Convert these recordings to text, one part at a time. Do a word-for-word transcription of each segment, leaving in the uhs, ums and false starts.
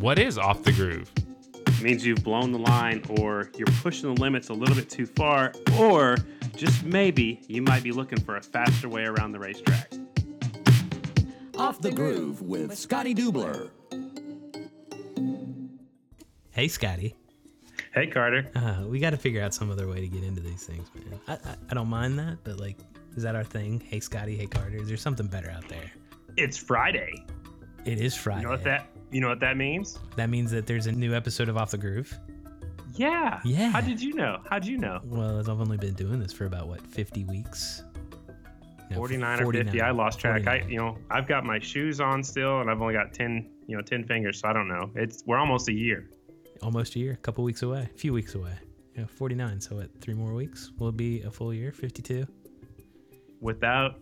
What is off the groove? It means you've blown the line, or you're pushing the limits a little bit too far, or just maybe you might be looking for a faster way around the racetrack. Off the Groove with Scotty Dubler. Hey, Scotty. Hey, Carter. Uh, we got to figure out some other way to get into these things, man. I, I, I don't mind that, but like, is that our thing? Hey, Scotty. Hey, Carter. Is there something better out there? It's Friday. It is Friday. You know what that? You know what that means? That means that there's a new episode of Off the Groove. Yeah. Yeah. How did you know? How'd you know? Well, I've only been doing this for about what fifty weeks. No, forty-nine, forty-nine or fifty. I lost track. forty-nine. I, you know, I've got my shoes on still, and I've only got ten, you know, ten fingers. So I don't know. It's we're almost a year. Almost a year. A couple weeks away. A few weeks away. You know, forty-nine. So what? Three more weeks. Will it be a full year? fifty-two. Without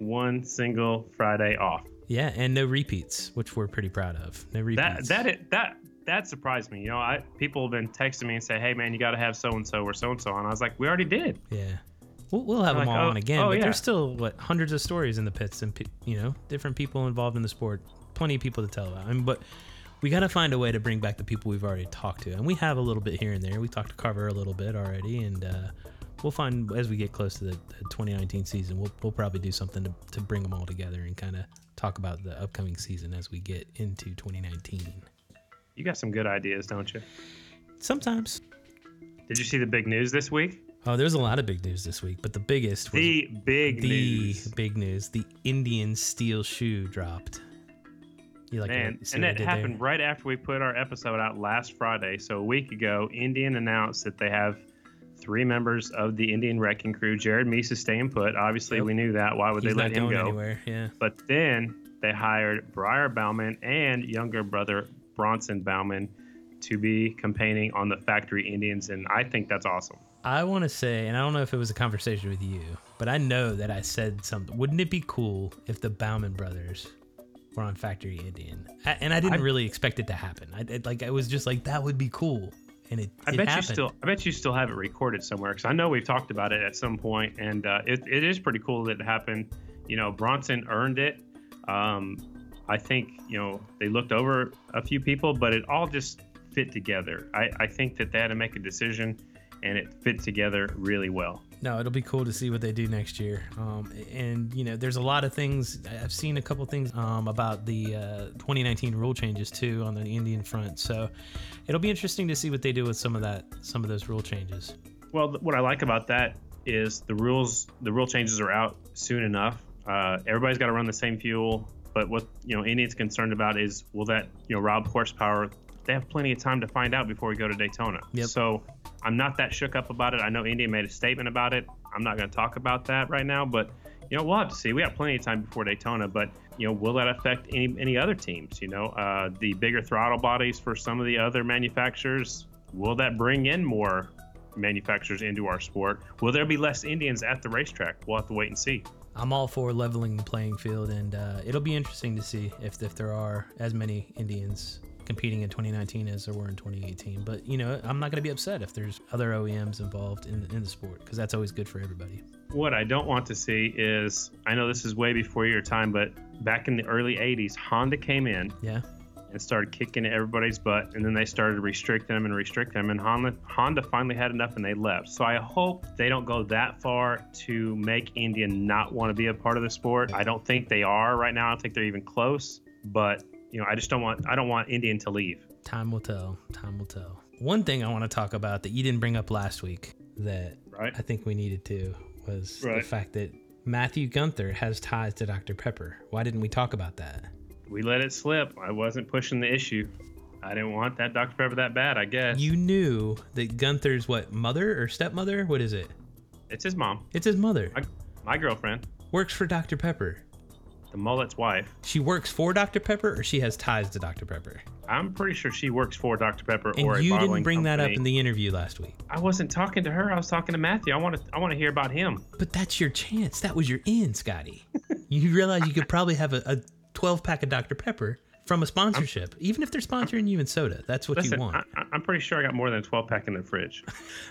one single Friday off. Yeah, and no repeats, which we're pretty proud of. No repeats. That that that that surprised me. You know, I people have been texting me and say, "Hey, man, you got to have so and so or so and so on." I was like, "We already did." Yeah, we'll, we'll have I'm them like, all oh, on again. Oh, but yeah. There's still what hundreds of stories in the pits, and you know, different people involved in the sport. Plenty of people to tell about. I mean, but we got to find a way to bring back the people we've already talked to, and we have a little bit here and there. We talked to Carver a little bit already, and. uh We'll find as we get close to the, the twenty nineteen season, we'll we'll probably do something to, to bring them all together and kind of talk about the upcoming season as we get into twenty nineteen. You got some good ideas, don't you? Sometimes. Did you see the big news this week? Oh, there's a lot of big news this week, but the biggest was the big the news. big news. The Indian steel shoe dropped. You like Man, and that happened there? Right after we put our episode out last Friday. So a week ago, Indian announced that they have three members of the Indian wrecking crew. Jared Meese is staying put. Obviously, yep. We knew that. Why would He's they let him go? Anywhere. Yeah. But then they hired Briar Bauman and younger brother Bronson Bauman to be campaigning on the factory Indians, and I think that's awesome. I want to say, and I don't know if it was a conversation with you, but I know that I said something. Wouldn't it be cool if the Bauman brothers were on factory Indian? I, and I didn't I, really expect it to happen. I it, like I was just like, that would be cool. And it, I it bet happened. you still, I bet you still have it recorded somewhere because I know we've talked about it at some point, and uh, it it is pretty cool that it happened. You know, Bronson earned it. Um, I think you know they looked over a few people, but it all just fit together. I, I think that they had to make a decision, and it fit together really well. No, it'll be cool to see what they do next year. Um, and you know, there's a lot of things I've seen a couple things um, about the uh, twenty nineteen rule changes too on the Indian front. So it'll be interesting to see what they do with some of that, some of those rule changes. Well, what I like about that is the rules, the rule changes are out soon enough. Uh, everybody's got to run the same fuel, but what you know, Indian's concerned about is will that you know rob horsepower? They have plenty of time to find out before we go to Daytona. Yep. So I'm not that shook up about it. I know Indian made a statement about it. I'm not going to talk about that right now, but you know, we'll have to see. We have plenty of time before Daytona, but you know, will that affect any any other teams? You know, uh, the bigger throttle bodies for some of the other manufacturers, will that bring in more manufacturers into our sport? Will there be less Indians at the racetrack? We'll have to wait and see. I'm all for leveling the playing field, and uh, it'll be interesting to see if if there are as many Indians competing in twenty nineteen as there were in twenty eighteen, but you know I'm not going to be upset if there's other O E Ms involved in in the sport because that's always good for everybody. What I don't want to see is, I know this is way before your time, but back in the early eighties, Honda came in, yeah, and started kicking everybody's butt, and then they started restricting them and restricting them, and Honda Honda finally had enough and they left. So I hope they don't go that far to make Indian not want to be a part of the sport. I don't think they are right now. I don't think they're even close, but. You know, I just don't want I don't want Indian to leave. Time will tell. Time will tell. One thing I want to talk about that you didn't bring up last week that right. I think we needed to was right. the fact that Matthew Gunther has ties to Doctor Pepper. Why didn't we talk about that? We let it slip. I wasn't pushing the issue. I didn't want that Doctor Pepper that bad, I guess. You knew that Gunther's what, mother or stepmother? What is it? It's his mom. It's his mother. My, my girlfriend. Works for Doctor Pepper. The mullet's wife. She works for Doctor Pepper, or she has ties to Doctor Pepper? I'm pretty sure she works for Doctor Pepper and or a bottling company. And you didn't bring that up in the interview last week. I wasn't talking to her. I was talking to Matthew. I want to I want to hear about him. But that's your chance. That was your in, Scotty. You realize you could probably have a, a twelve-pack of Doctor Pepper from a sponsorship, I'm, even if they're sponsoring I'm, you in soda. That's what listen, you want. I, I'm pretty sure I got more than a twelve-pack in the fridge.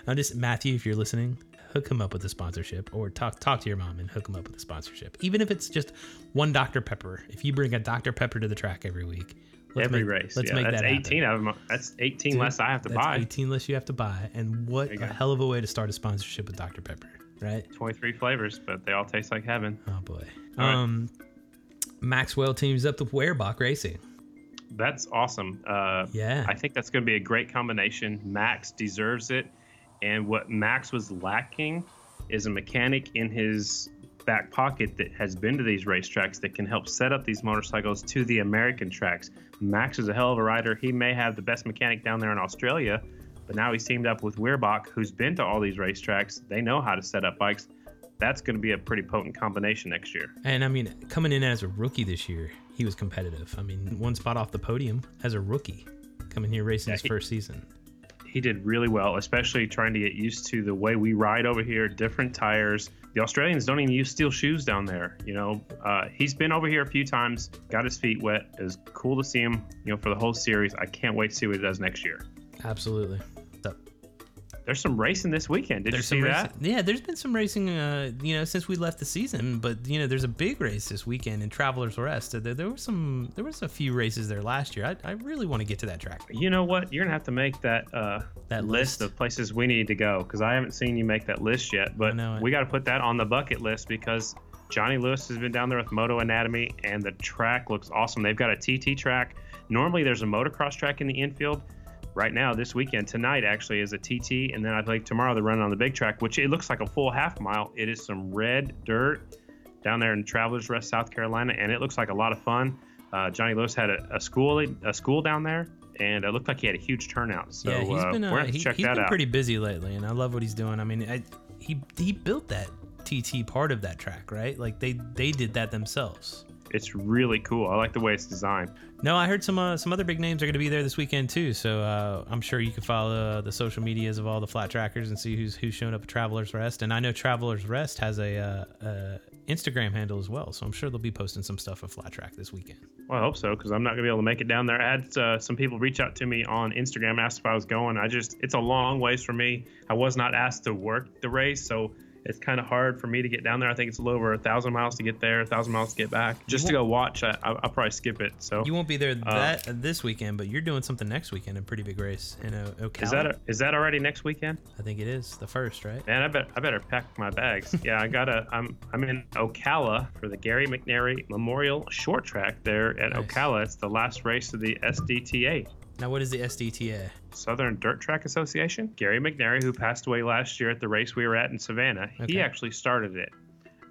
I'm just, Matthew, if you're listening, hook him up with a sponsorship, or talk talk to your mom and hook him up with a sponsorship. Even if it's just one Doctor Pepper, if you bring a Doctor Pepper to the track every week, Let's Every make, race. Let's yeah, make that's that happen. eighteen of them. That's eighteen Dude, less I have to that's buy. eighteen less you have to buy. And what a hell of a way to start a sponsorship with Doctor Pepper, right? twenty-three flavors, but they all taste like heaven. Oh, boy. All um, right. Maxwell teams up with Werbach Racing. That's awesome. Uh, yeah. I think that's going to be a great combination. Max deserves it. And what Max was lacking is a mechanic in his back pocket that has been to these racetracks that can help set up these motorcycles to the American tracks. Max is a hell of a rider. He may have the best mechanic down there in Australia, but now he's teamed up with Werbach, who's been to all these racetracks. They know how to set up bikes. That's going to be a pretty potent combination next year. And, I mean, coming in as a rookie this year, he was competitive. I mean, one spot off the podium as a rookie coming here racing yeah, his he, first season. He did really well, especially trying to get used to the way we ride over here, different tires. The Australians don't even use steel shoes down there. You know, uh, he's been over here a few times, got his feet wet. It was cool to see him, you know, for the whole series. I can't wait to see what he does next year. Absolutely. There's some racing this weekend. Did there's you see that? Yeah, there's been some racing, uh, you know, since we left the season. But you know, there's a big race this weekend in Travelers Rest. There, there were some, there was a few races there last year. I, I really want to get to that track. You know what? You're gonna have to make that uh, that list. list of places we need to go because I haven't seen you make that list yet. But we got to put that on the bucket list because Johnny Lewis has been down there with Moto Anatomy, and the track looks awesome. They've got a T T track. Normally, there's a motocross track in the infield. Right now, this weekend, tonight actually is a T T, and then I think tomorrow they're running on the big track, which it looks like a full half mile. It is some red dirt down there in Travelers Rest, South Carolina, and it looks like a lot of fun. Uh, Johnny Lewis had a, a school a school down there, and it looked like he had a huge turnout. So yeah, he's uh, been, uh, we're gonna have to he, check he's that been out. pretty busy lately, and I love what he's doing. I mean, I, he he built that T T part of that track, right? Like they they did that themselves. It's really cool. I like the way it's designed. No, I heard some uh, some other big names are going to be there this weekend too. So uh, I'm sure you can follow the social medias of all the flat trackers and see who's who's showing up at Travelers Rest. And I know Travelers Rest has a uh, uh, Instagram handle as well. So I'm sure they'll be posting some stuff at Flat Track this weekend. Well, I hope so because I'm not going to be able to make it down there. I had uh, some people reach out to me on Instagram, asked if I was going. I just it's a long ways for me. I was not asked to work the race, so. It's kind of hard for me to get down there. I think it's a little over a thousand miles to get there, a thousand miles to get back. Just to go watch, I, I, I'll probably skip it. So you won't be there that uh, this weekend, but you're doing something next weekend, a pretty big race in Ocala. Is that a, is that already next weekend? I think it is the first, right? Man, I bet I better pack my bags. yeah, I gotta. I'm I'm in Ocala for the Gary McNary Memorial Short Track there at nice. Ocala. It's the last race of the S D T A. Now, what is the S D T A? Southern Dirt Track Association. Gary McNary, who passed away last year at the race we were at in Savannah, okay. He actually started it.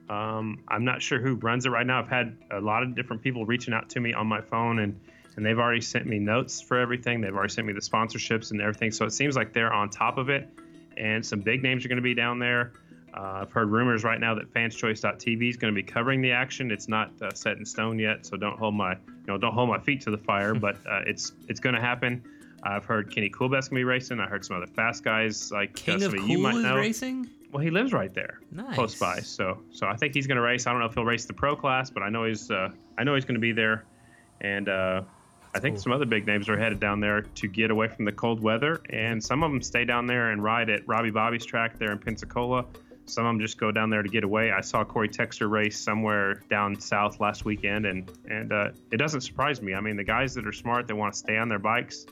Um, I'm not sure who runs it right now. I've had a lot of different people reaching out to me on my phone, and, and they've already sent me notes for everything. They've already sent me the sponsorships and everything. So it seems like they're on top of it, and some big names are going to be down there. Uh, I've heard rumors right now that fans choice dot t v is going to be covering the action. It's not uh, set in stone yet, so don't hold my you know don't hold my feet to the fire. but uh, it's it's going to happen. I've heard Kenny Coolbeth's going to be racing. I heard some other fast guys like King of Cool you might know. Racing. Well, he lives right there, nice. Close by. So so I think he's going to race. I don't know if he'll race the pro class, but I know he's uh, I know he's going to be there, and. Uh, I think cool. some other big names are headed down there to get away from the cold weather, and some of them stay down there and ride at Robbie Bobby's track there in Pensacola. Some of them just go down there to get away. I saw Corey Texter race somewhere down south last weekend, and, and uh, it doesn't surprise me. I mean, the guys that are smart, they want to stay on their bikes.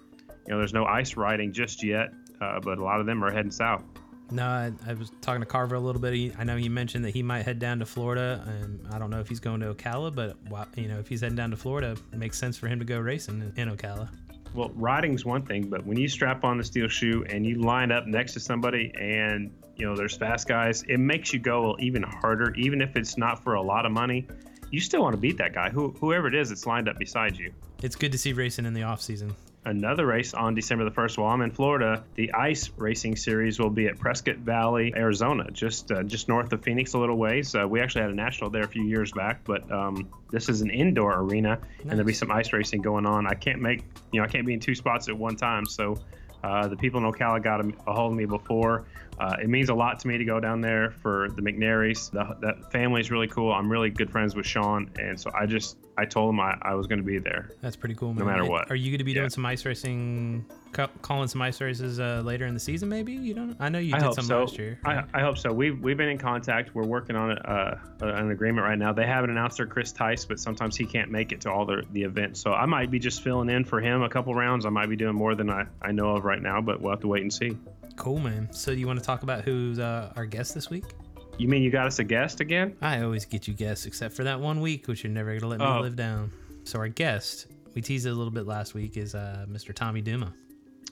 You know, there's no ice riding just yet, uh, but a lot of them are heading south. No, I, I was talking to Carver a little bit. He, I know you mentioned that he might head down to Florida, and I don't know if he's going to Ocala, but you know, if he's heading down to Florida, it makes sense for him to go racing in Ocala. Well, riding's one thing, but when you strap on the steel shoe and you line up next to somebody, and you know there's fast guys, it makes you go even harder, even if it's not for a lot of money. You still want to beat that guy, who, whoever it is that's lined up beside you. It's good to see racing in the off season. Another race on December the first while I'm in Florida. The Ice Racing Series will be at Prescott Valley, Arizona, just uh, just north of Phoenix a little ways. Uh, we actually had a national there a few years back, but um, this is an indoor arena, nice. And there'll be some ice racing going on. I can't make, you know, I can't be in two spots at one time, so uh, the people in Ocala got a, a hold of me before. Uh, it means a lot to me to go down there for the McNairys. The, that family is really cool. I'm really good friends with Sean, and so I just I told him I, I was going to be there. That's pretty cool, man. No matter what. Are you going to be yeah. doing some ice racing, calling some ice races uh, later in the season? Maybe you don't. I know you I did some so. last year. Right? I, I hope so. We've we've been in contact. We're working on a, uh, an agreement right now. They have an announcer, Chris Tice, but sometimes he can't make it to all the the events. So I might be just filling in for him a couple rounds. I might be doing more than I I know of right now, but we'll have to wait and see. Cool, man. So you want to talk about who's uh, our guest this week? You mean you got us a guest again? I always get you guests, except for that one week, which you're never going to let me oh. live down. So our guest, we teased it a little bit last week, is uh, Mister Tommy Duma.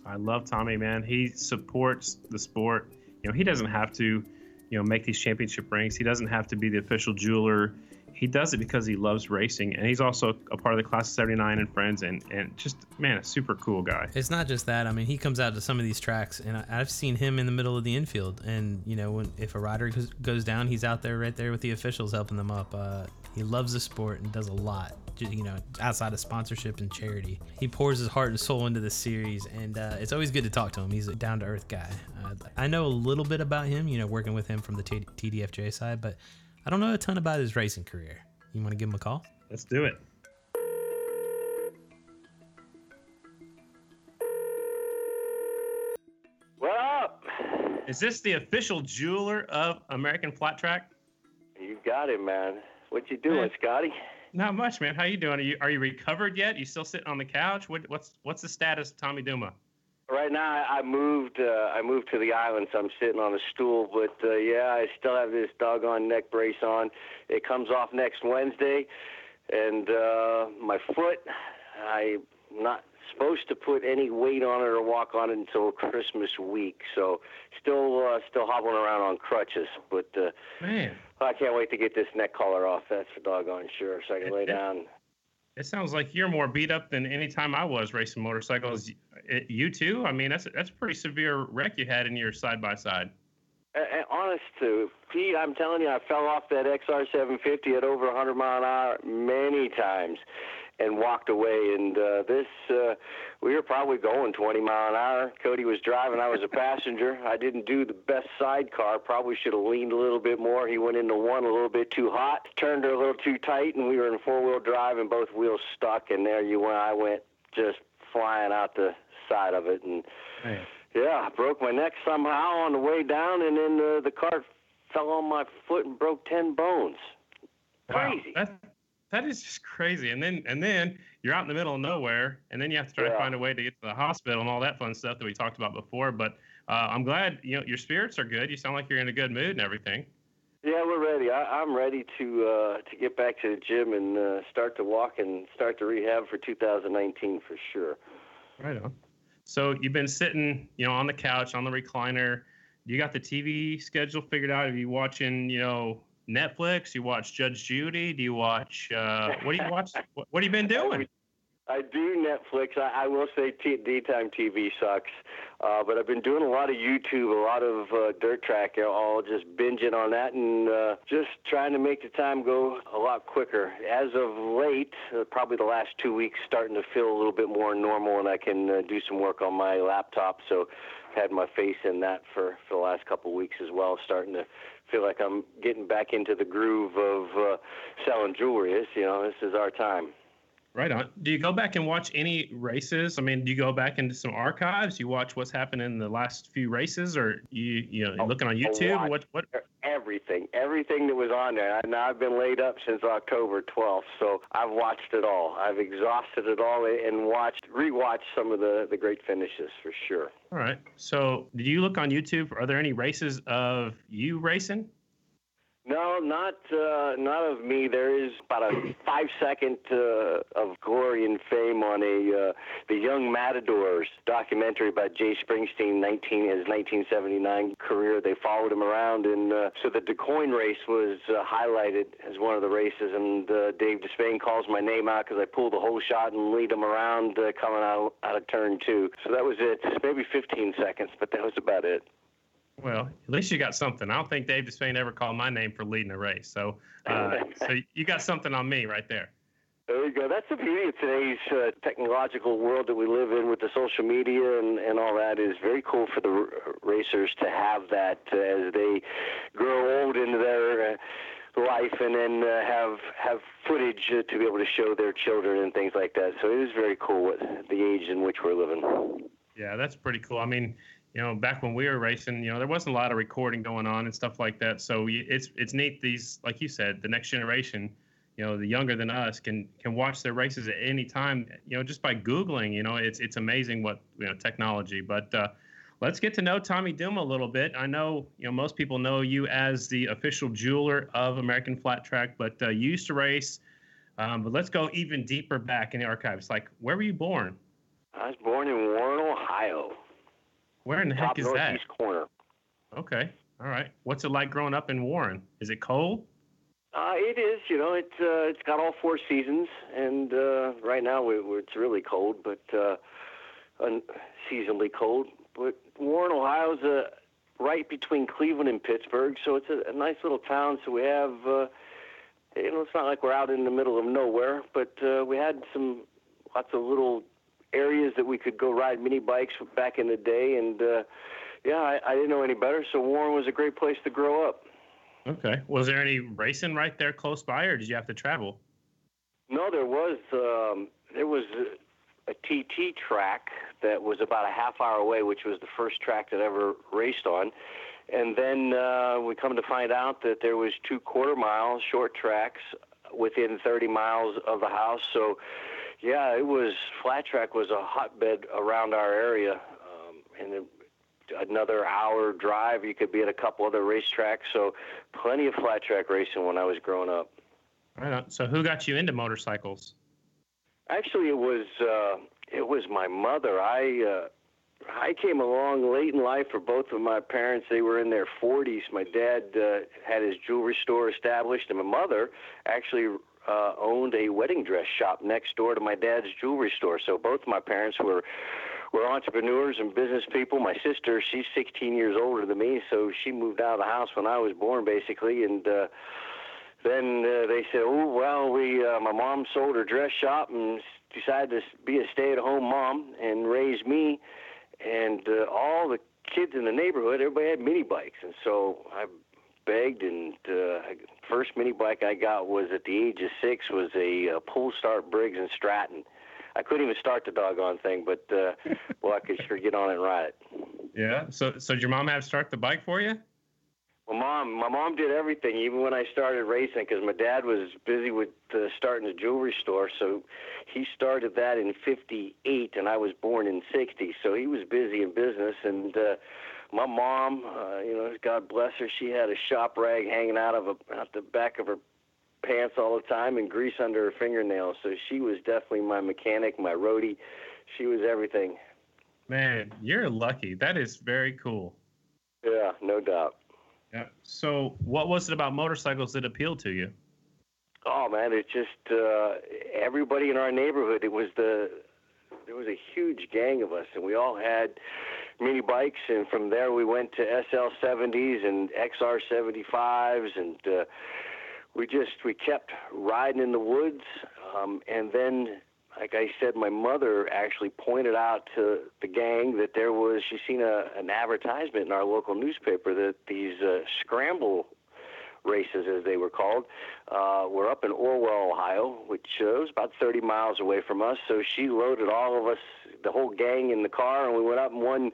I love Tommy, man. He supports the sport. You know, he doesn't have to, you know, make these championship rings. He doesn't have to be the official jeweler. He does it because he loves racing, and he's also a part of the Class of seventy-nine and friends, and, and just, man, a super cool guy. It's not just that. I mean, he comes out to some of these tracks, and I, I've seen him in the middle of the infield, and, you know, when if a rider goes, goes down, he's out there right there with the officials helping them up. Uh, he loves the sport and does a lot, you know, outside of sponsorship and charity. He pours his heart and soul into this series, and uh, it's always good to talk to him. He's a down-to-earth guy. Uh, I know a little bit about him, you know, working with him from the T D F J side, but I don't know a ton about his racing career. You want to give him a call? Let's do it. What up? Is this the official jeweler of American Flat Track? You got it, man. What you doing, hey, Scotty? Not much, man. How you doing? Are you are you recovered yet? You still sitting on the couch? What, what's what's the status of Tommy Duma? Right now, I moved. Uh, I moved to the island, so I'm sitting on a stool. But uh, yeah, I still have this doggone neck brace on. It comes off next Wednesday, and uh, my foot. I'm not supposed to put any weight on it or walk on it until Christmas week. So still, uh, still hobbling around on crutches. But uh, man, I can't wait to get this neck collar off. That's for doggone sure. So I can lay down. It sounds like you're more beat up than any time I was racing motorcycles. You too? I mean, that's that's a pretty severe wreck you had in your side-by-side. And honest to Pete, I'm telling you, I fell off that X R seven fifty at over one hundred mile an hour many times and walked away. And uh, this, uh, we were probably going twenty mile an hour. Cody was driving. I was a passenger. I didn't do the best sidecar. Probably should have leaned a little bit more. He went into one a little bit too hot, turned her a little too tight, and we were in four-wheel drive, and both wheels stuck. And there you went. I went just flying out the side of it. And, man. Yeah, I broke my neck somehow on the way down, and then the, the cart fell on my foot and broke ten bones. Crazy. Wow. That, that is just crazy. And then and then you're out in the middle of nowhere, and then you have to try yeah. to find a way to get to the hospital and all that fun stuff that we talked about before. But uh, I'm glad you know your spirits are good. You sound like you're in a good mood and everything. Yeah, we're ready. I, I'm ready to uh, to get back to the gym and uh, start to walk and start to rehab for two thousand nineteen for sure. Right on. So you've been sitting, you know, on the couch, on the recliner. You got the T V schedule figured out? Are you watching, you know, Netflix? You watch Judge Judy? Do you watch? Uh, what do you watch? What, what have you been doing? I do Netflix. I, I will say t- daytime T V sucks, uh, but I've been doing a lot of YouTube, a lot of uh, dirt track, you know, all just binging on that and uh, just trying to make the time go a lot quicker. As of late, uh, probably the last two weeks, starting to feel a little bit more normal, and I can uh, do some work on my laptop. So I've had my face in that for, for the last couple of weeks as well, starting to feel like I'm getting back into the groove of uh, selling jewelry. It's, you know, this is our time. Right on. Do you go back and watch any races? I mean, do you go back into some archives? You watch what's happened in the last few races, or you you know, looking on YouTube? What what? Everything, everything that was on there. And I've been laid up since October twelfth, so I've watched it all. I've exhausted it all and watched, rewatched some of the the great finishes for sure. All right. So, do you look on YouTube? Are there any races of you racing? No, not uh, not of me. There is about a five-second uh, of glory and fame on a uh, the Young Matadors documentary about Jay Springsteen, nineteen his nineteen seventy-nine career. They followed him around, and uh, so the Du Quoin race was uh, highlighted as one of the races. And uh, Dave Despain calls my name out because I pulled the whole shot and lead him around uh, coming out out of turn two. So that was it. Maybe fifteen seconds, but that was about it. Well, at least you got something. I don't think Dave Despain ever called my name for leading a race. So uh, so you got something on me right there. There you go. That's the beauty of today's uh, technological world that we live in with the social media and, and all that. Is very cool for the r- racers to have that uh, as they grow old into their uh, life, and then uh, have have footage uh, to be able to show their children and things like that. So it is very cool what the age in which we're living. Yeah, that's pretty cool. I mean, you know, back when we were racing, you know, there wasn't a lot of recording going on and stuff like that. So it's it's neat. These, like you said, the next generation, you know, the younger than us can can watch their races at any time, you know, just by Googling. You know, it's it's amazing what, you know, technology. But uh, let's get to know Tommy Duma a little bit. I know, you know, most people know you as the official jeweler of American Flat Track, but uh, you used to race. Um, but let's go even deeper back in the archives. Like, where were you born? I was born in Warren, Ohio. Where in the heck is that? Top northeast corner. Okay. All right. What's it like growing up in Warren? Is it cold? Uh, it is, you know, it's uh, it's got all four seasons, and uh, right now we, we, it's really cold, but uh, unseasonably cold. But Warren, Ohio's uh, right between Cleveland and Pittsburgh, so it's a, a nice little town. So we have, uh, you know, it's not like we're out in the middle of nowhere, but uh, we had some lots of little areas that we could go ride mini bikes back in the day, and uh, yeah, I, I didn't know any better, so Warren was a great place to grow up. Okay. Was there any racing right there close by, or did you have to travel? No, there was. Um, there was a, a T T track that was about a half hour away, which was the first track that I ever raced on. And then uh, we come to find out that there was two quarter-mile short tracks within thirty miles of the house. So, yeah, it was flat track was a hotbed around our area, um, and it, another hour drive, you could be at a couple other racetracks. So plenty of flat track racing when I was growing up. Right on. So who got you into motorcycles? Actually, it was uh, it was my mother. I uh, I came along late in life for both of my parents. They were in their forties. My dad uh, had his jewelry store established, and my mother actually uh, owned a wedding dress shop next door to my dad's jewelry store. So both of my parents were We're entrepreneurs and business people. My sister, she's sixteen years older than me, so she moved out of the house when I was born, basically. And uh, then uh, they said, "Oh, well, we uh, my mom sold her dress shop and decided to be a stay-at-home mom and raise me and uh, all the kids in the neighborhood. Everybody had mini bikes, and so I begged. And uh, first mini bike I got was at the age of six was a uh, pull start Briggs and Stratton. I couldn't even start the doggone thing, but, uh, well, I could sure get on it and ride it. Yeah. So, so did your mom have to start the bike for you? Well, mom, my mom did everything, even when I started racing, because my dad was busy with uh, starting the jewelry store. So he started that in fifty-eight, and I was born in sixty. So he was busy in business. And, uh, my mom, uh, you know, God bless her, she had a shop rag hanging out of a, out the back of her pants all the time and grease under her fingernails. So she was definitely my mechanic, my roadie. She was everything. Man, you're lucky. That is very cool. Yeah, no doubt. Yeah. So what was it about motorcycles that appealed to you? Oh, man, it's just uh, everybody in our neighborhood. It was the there was a huge gang of us, and we all had mini bikes, and from there we went to S L seventies and X R seventy-fives, and uh, We just, we kept riding in the woods, um, and then, like I said, my mother actually pointed out to the gang that there was, she seen a, an advertisement in our local newspaper that these uh, scramble races, as they were called, uh, were up in Orwell, Ohio, which uh, was about thirty miles away from us, so she loaded all of us, the whole gang, in the car, and we went up and won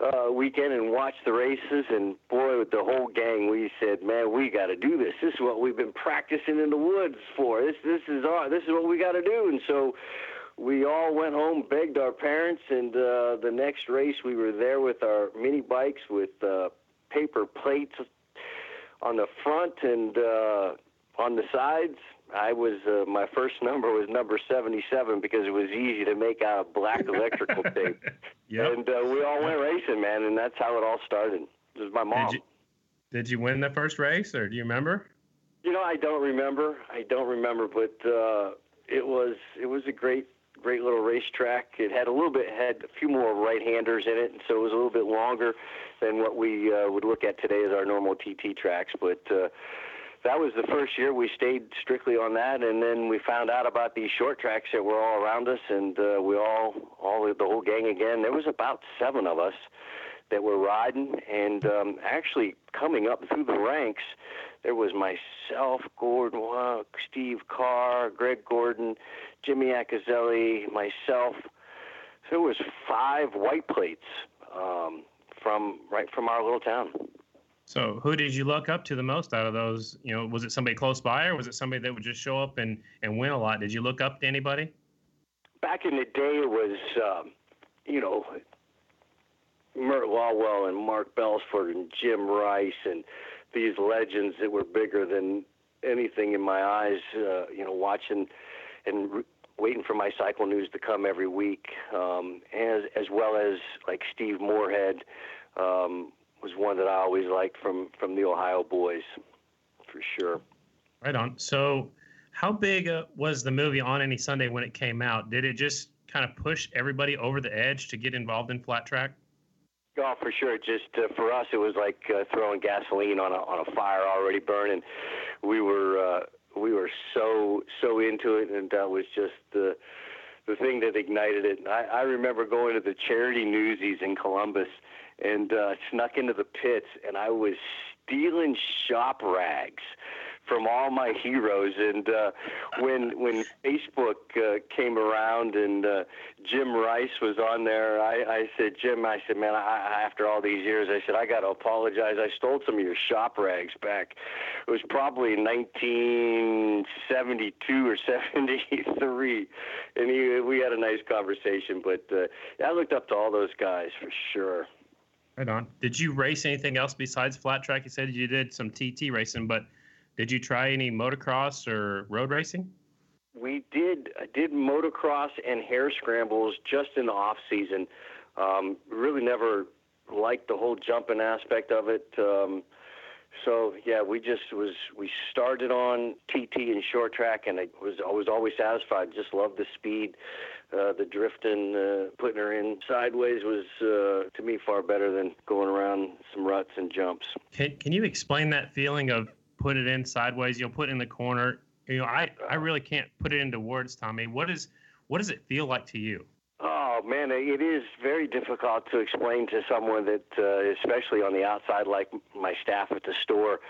Uh, weekend and watch the races, and boy, with the whole gang, we said, "Man, we got to do this. This is what we've been practicing in the woods for. This, this is our, this is what we got to do." And so, we all went home, begged our parents, and uh, the next race, we were there with our mini bikes with uh, paper plates on the front and uh, on the sides. I was uh, my first number was number seventy-seven because it was easy to make out of black electrical tape. Yep. And uh, we all went racing, man, and that's how it all started. It was my mom. Did you, did you win the first race, or do you remember? You know, I don't remember. I don't remember, but uh, it was it was a great great little racetrack. It had a little bit had a few more right-handers in it, and so it was a little bit longer than what we uh, would look at today as our normal T T tracks, but. Uh, that was the first year we stayed strictly on that, and then we found out about these short tracks that were all around us, and uh, we all, all the whole gang again, there was about seven of us that were riding, and um, actually coming up through the ranks, there was myself, Gordon, Steve Carr, Greg Gordon, Jimmy Accazelli, myself. So there was five white plates um, from right from our little town. So who did you look up to the most out of those? You know, was it somebody close by, or was it somebody that would just show up and, and win a lot? Did you look up to anybody? Back in the day, it was, um, you know, Mert Lawwell and Mark Belsford and Jim Rice and these legends that were bigger than anything in my eyes, uh, you know, watching and re- waiting for my cycle news to come every week, um, as, as well as, like, Steve Moorhead, um was one that I always liked from, from the Ohio boys, for sure. Right on. So how big uh, was the movie On Any Sunday when it came out? Did it just kind of push everybody over the edge to get involved in flat track? Oh, for sure. Just uh, for us, it was like uh, throwing gasoline on a on a fire already burning. We were uh, we were so so into it, and that was just the the thing that ignited it. And I, I remember going to the charity newsies in Columbus, and uh, snuck into the pits, and I was stealing shop rags from all my heroes. And uh, when when Facebook uh, came around and uh, Jim Rice was on there, I, I said, Jim, I said, man, I, after all these years, I said, I got to apologize. I stole some of your shop rags back. It was probably nineteen seventy-two or seventy-three. And he, we had a nice conversation, but uh, I looked up to all those guys for sure. Right on. Did you race anything else besides flat track? You said you did some T T racing, but did you try any motocross or road racing? We did. I did motocross and hare scrambles just in the off season. Um, really never liked the whole jumping aspect of it. Um, so yeah, we just was we started on T T and short track, and I was I was always satisfied. Just loved the speed. Uh, the drifting, uh, putting her in sideways was, uh, to me, far better than going around some ruts and jumps. Can Can you explain that feeling of put it in sideways? You'll put it in the corner. You know, I, I really can't put it into words, Tommy. What is what does it feel like to you? Oh, man, it is very difficult to explain to someone that, uh, especially on the outside, like my staff at the store,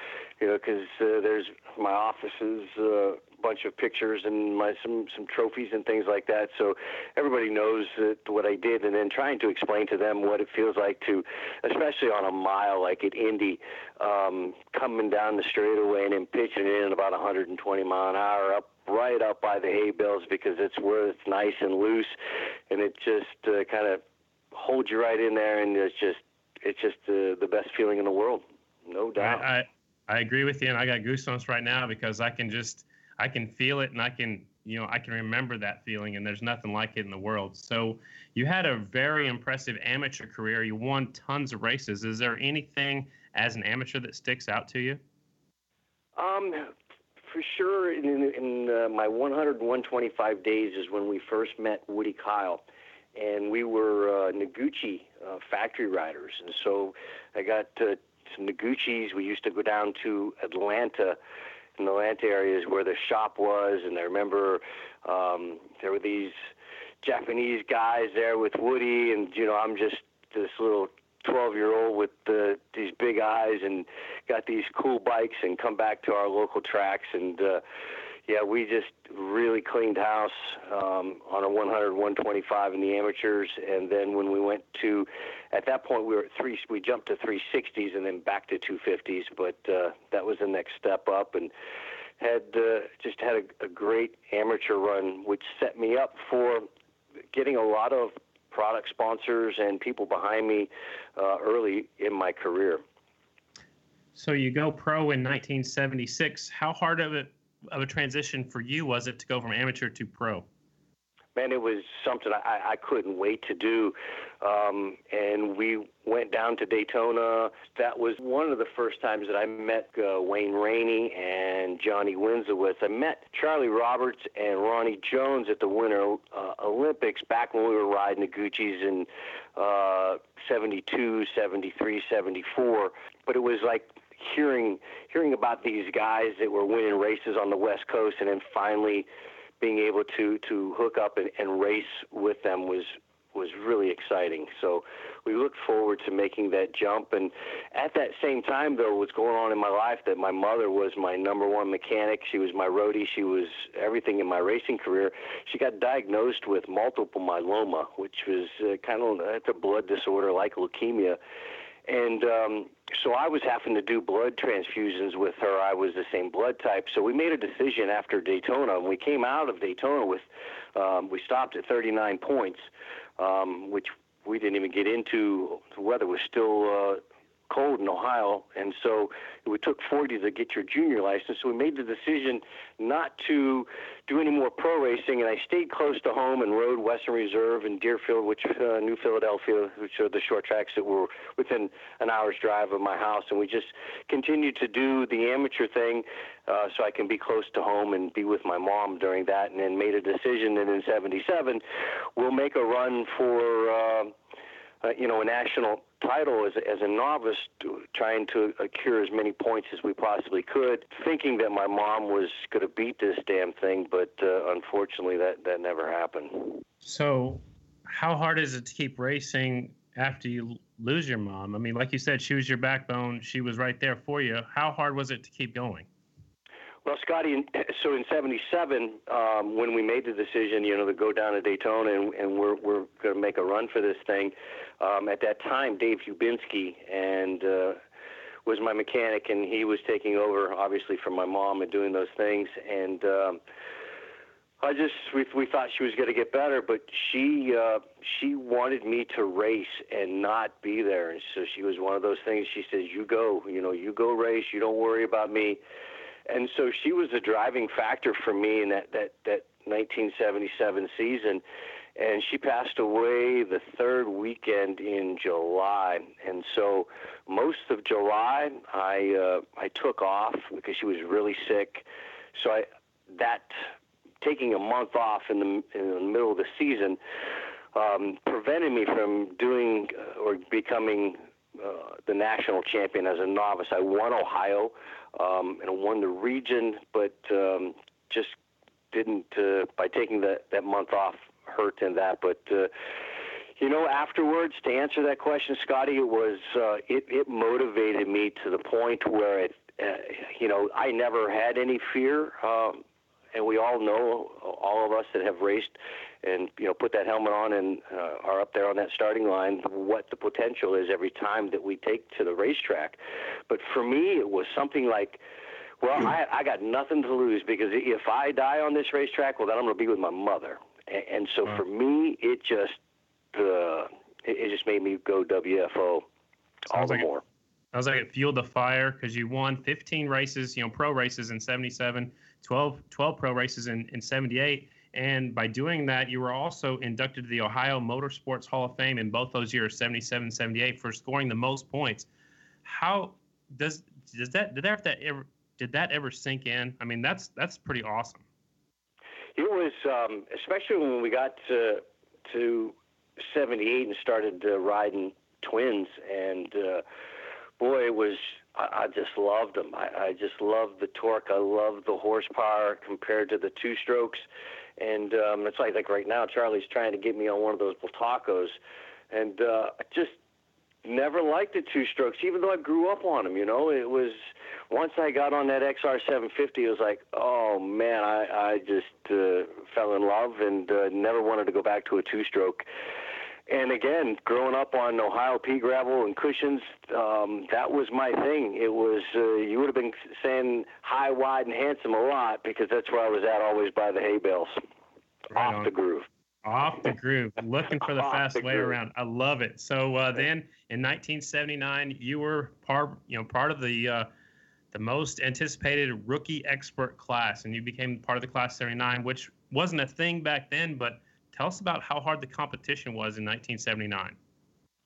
you know, because uh, there's my offices, uh, bunch of pictures and my some some trophies and things like that, so everybody knows that what I did, and then trying to explain to them what it feels like to, especially on a mile like at Indy, um, coming down the straightaway and then pitching it in at about one hundred twenty mile an hour up right up by the hay bales, because it's where it's nice and loose, and it just uh, kind of holds you right in there, and it's just it's just uh, the best feeling in the world, no doubt. I, I I agree with you, and I got goosebumps right now because I can just I can feel it, and I can, you know, I can remember that feeling, and there's nothing like it in the world. So you had a very impressive amateur career. You won tons of races. Is there anything as an amateur that sticks out to you? Um, for sure. In, in, in uh, my one hundred, one twenty-five days is when we first met Woody Kyle, and we were uh, Noguchi uh, factory riders. And so I got uh, some Noguchis. We used to go down to Atlanta, in the Atlanta areas where the shop was, and I remember um, there were these Japanese guys there with Woody, and, you know, I'm just this little twelve-year-old with the, these big eyes, and got these cool bikes, and come back to our local tracks, and, uh, yeah, we just really cleaned house um, on a one hundred, one twenty-five in the amateurs, and then when we went to, at that point we were at three, we jumped to three sixties and then back to two fifties, but uh, that was the next step up, and had uh, just had a, a great amateur run, which set me up for getting a lot of product sponsors and people behind me uh, early in my career. So you go pro in nineteen seventy-six. How hard of it? of a transition for you was it to go from amateur to pro? Man, it was something I, I couldn't wait to do. Um, and we went down to Daytona. That was one of the first times that I met uh, Wayne Rainey and Johnny Lewis. I met Charlie Roberts and Ronnie Jones at the Winter uh, Olympics back when we were riding the Gucci's in uh, seventy-two, seventy-three, seventy-four. But it was like, hearing hearing about these guys that were winning races on the West Coast, and then finally being able to to hook up and, and race with them was was really exciting. So we looked forward to making that jump. And at that same time, though, what's going on in my life, that my mother was my number one mechanic. She was my roadie. She was everything in my racing career. She got diagnosed with multiple myeloma, which was uh, kind of it's a blood disorder like leukemia. And um, so I was having to do blood transfusions with her. I was the same blood type. So we made a decision after Daytona. And we came out of Daytona with um, we stopped at thirty-nine points, um, which we didn't even get into. The weather was still uh, cold in Ohio. And so it took forty to get your junior license. So we made the decision not to do any more pro racing. And I stayed close to home and rode Western Reserve and Deerfield, which uh, New Philadelphia, which are the short tracks that were within an hour's drive of my house. And we just continued to do the amateur thing uh, so I can be close to home and be with my mom during that. And then made a decision that in seventy-seven, we'll make a run for, uh, uh, you know, a national title as a, as a novice, to, trying to accrue as many points as we possibly could, thinking that my mom was going to beat this damn thing, but uh, unfortunately that, that never happened. So how hard is it to keep racing after you lose your mom? I mean, like you said, she was your backbone. She was right there for you. How hard was it to keep going? Well, Scotty, so in seventy-seven, um, when we made the decision, you know, to go down to Daytona and, and we're we're going to make a run for this thing, um, at that time, Dave Hubinski and uh, was my mechanic, and he was taking over, obviously, from my mom and doing those things. And um, I just we, we thought she was going to get better, but she uh, she wanted me to race and not be there. And so she was one of those things. She says, "You go, you know, you go race. You don't worry about me." And so she was the driving factor for me in that, that, that nineteen seventy-seven season. And she passed away the third weekend in July. And so most of July, I uh, I took off because she was really sick. So I that taking a month off in the, in the middle of the season um, prevented me from doing or becoming uh, the national champion as a novice. I won Ohio. Um, and won the region, but um, just didn't, uh, by taking that, that month off, hurt in that. But, uh, you know, afterwards, to answer that question, Scotty, it was, uh, it, it motivated me to the point where, it, uh, you know, I never had any fear. Um, and we all know, all of us that have raced and, you know, put that helmet on and uh, are up there on that starting line, what the potential is every time that we take to the racetrack. But for me, it was something like, well, I, I got nothing to lose, because if I die on this racetrack, well, then I'm going to be with my mother. And, and so for me, it just uh, it just made me go W F O all the more. Sounds like it fueled the fire, because you won fifteen races, you know, pro races in seventy-seven, twelve, twelve pro races in, in seventy-eight. And by doing that, you were also inducted to the Ohio Motorsports Hall of Fame in both those years, seventy-seven, seventy-eight, for scoring the most points. How does does that did that, that ever did that ever sink in? I mean, that's that's pretty awesome. It was, um, especially when we got to to seventy-eight and started uh, riding twins, and uh, boy, it was. I just loved them. I, I just loved the torque. I loved the horsepower compared to the two strokes. And um, it's like, like right now, Charlie's trying to get me on one of those Bultacos. And uh, I just never liked the two strokes, even though I grew up on them, you know. It was, once I got on that X R seven fifty, it was like, oh, man, I, I just uh, fell in love and uh, never wanted to go back to a two-stroke. And again, growing up on Ohio pea gravel and cushions, um, that was my thing. It was, uh, you would have been saying high, wide, and handsome a lot, because that's where I was at, always by the hay bales. Right off on. The groove. Off the groove. Looking for the fast the way groove. Around. I love it. So uh, then in nineteen seventy-nine, you were part, you know, part of the uh, the most anticipated rookie expert class, and you became part of the Class seventy-nine, which wasn't a thing back then, but tell us about how hard the competition was in nineteen seventy-nine.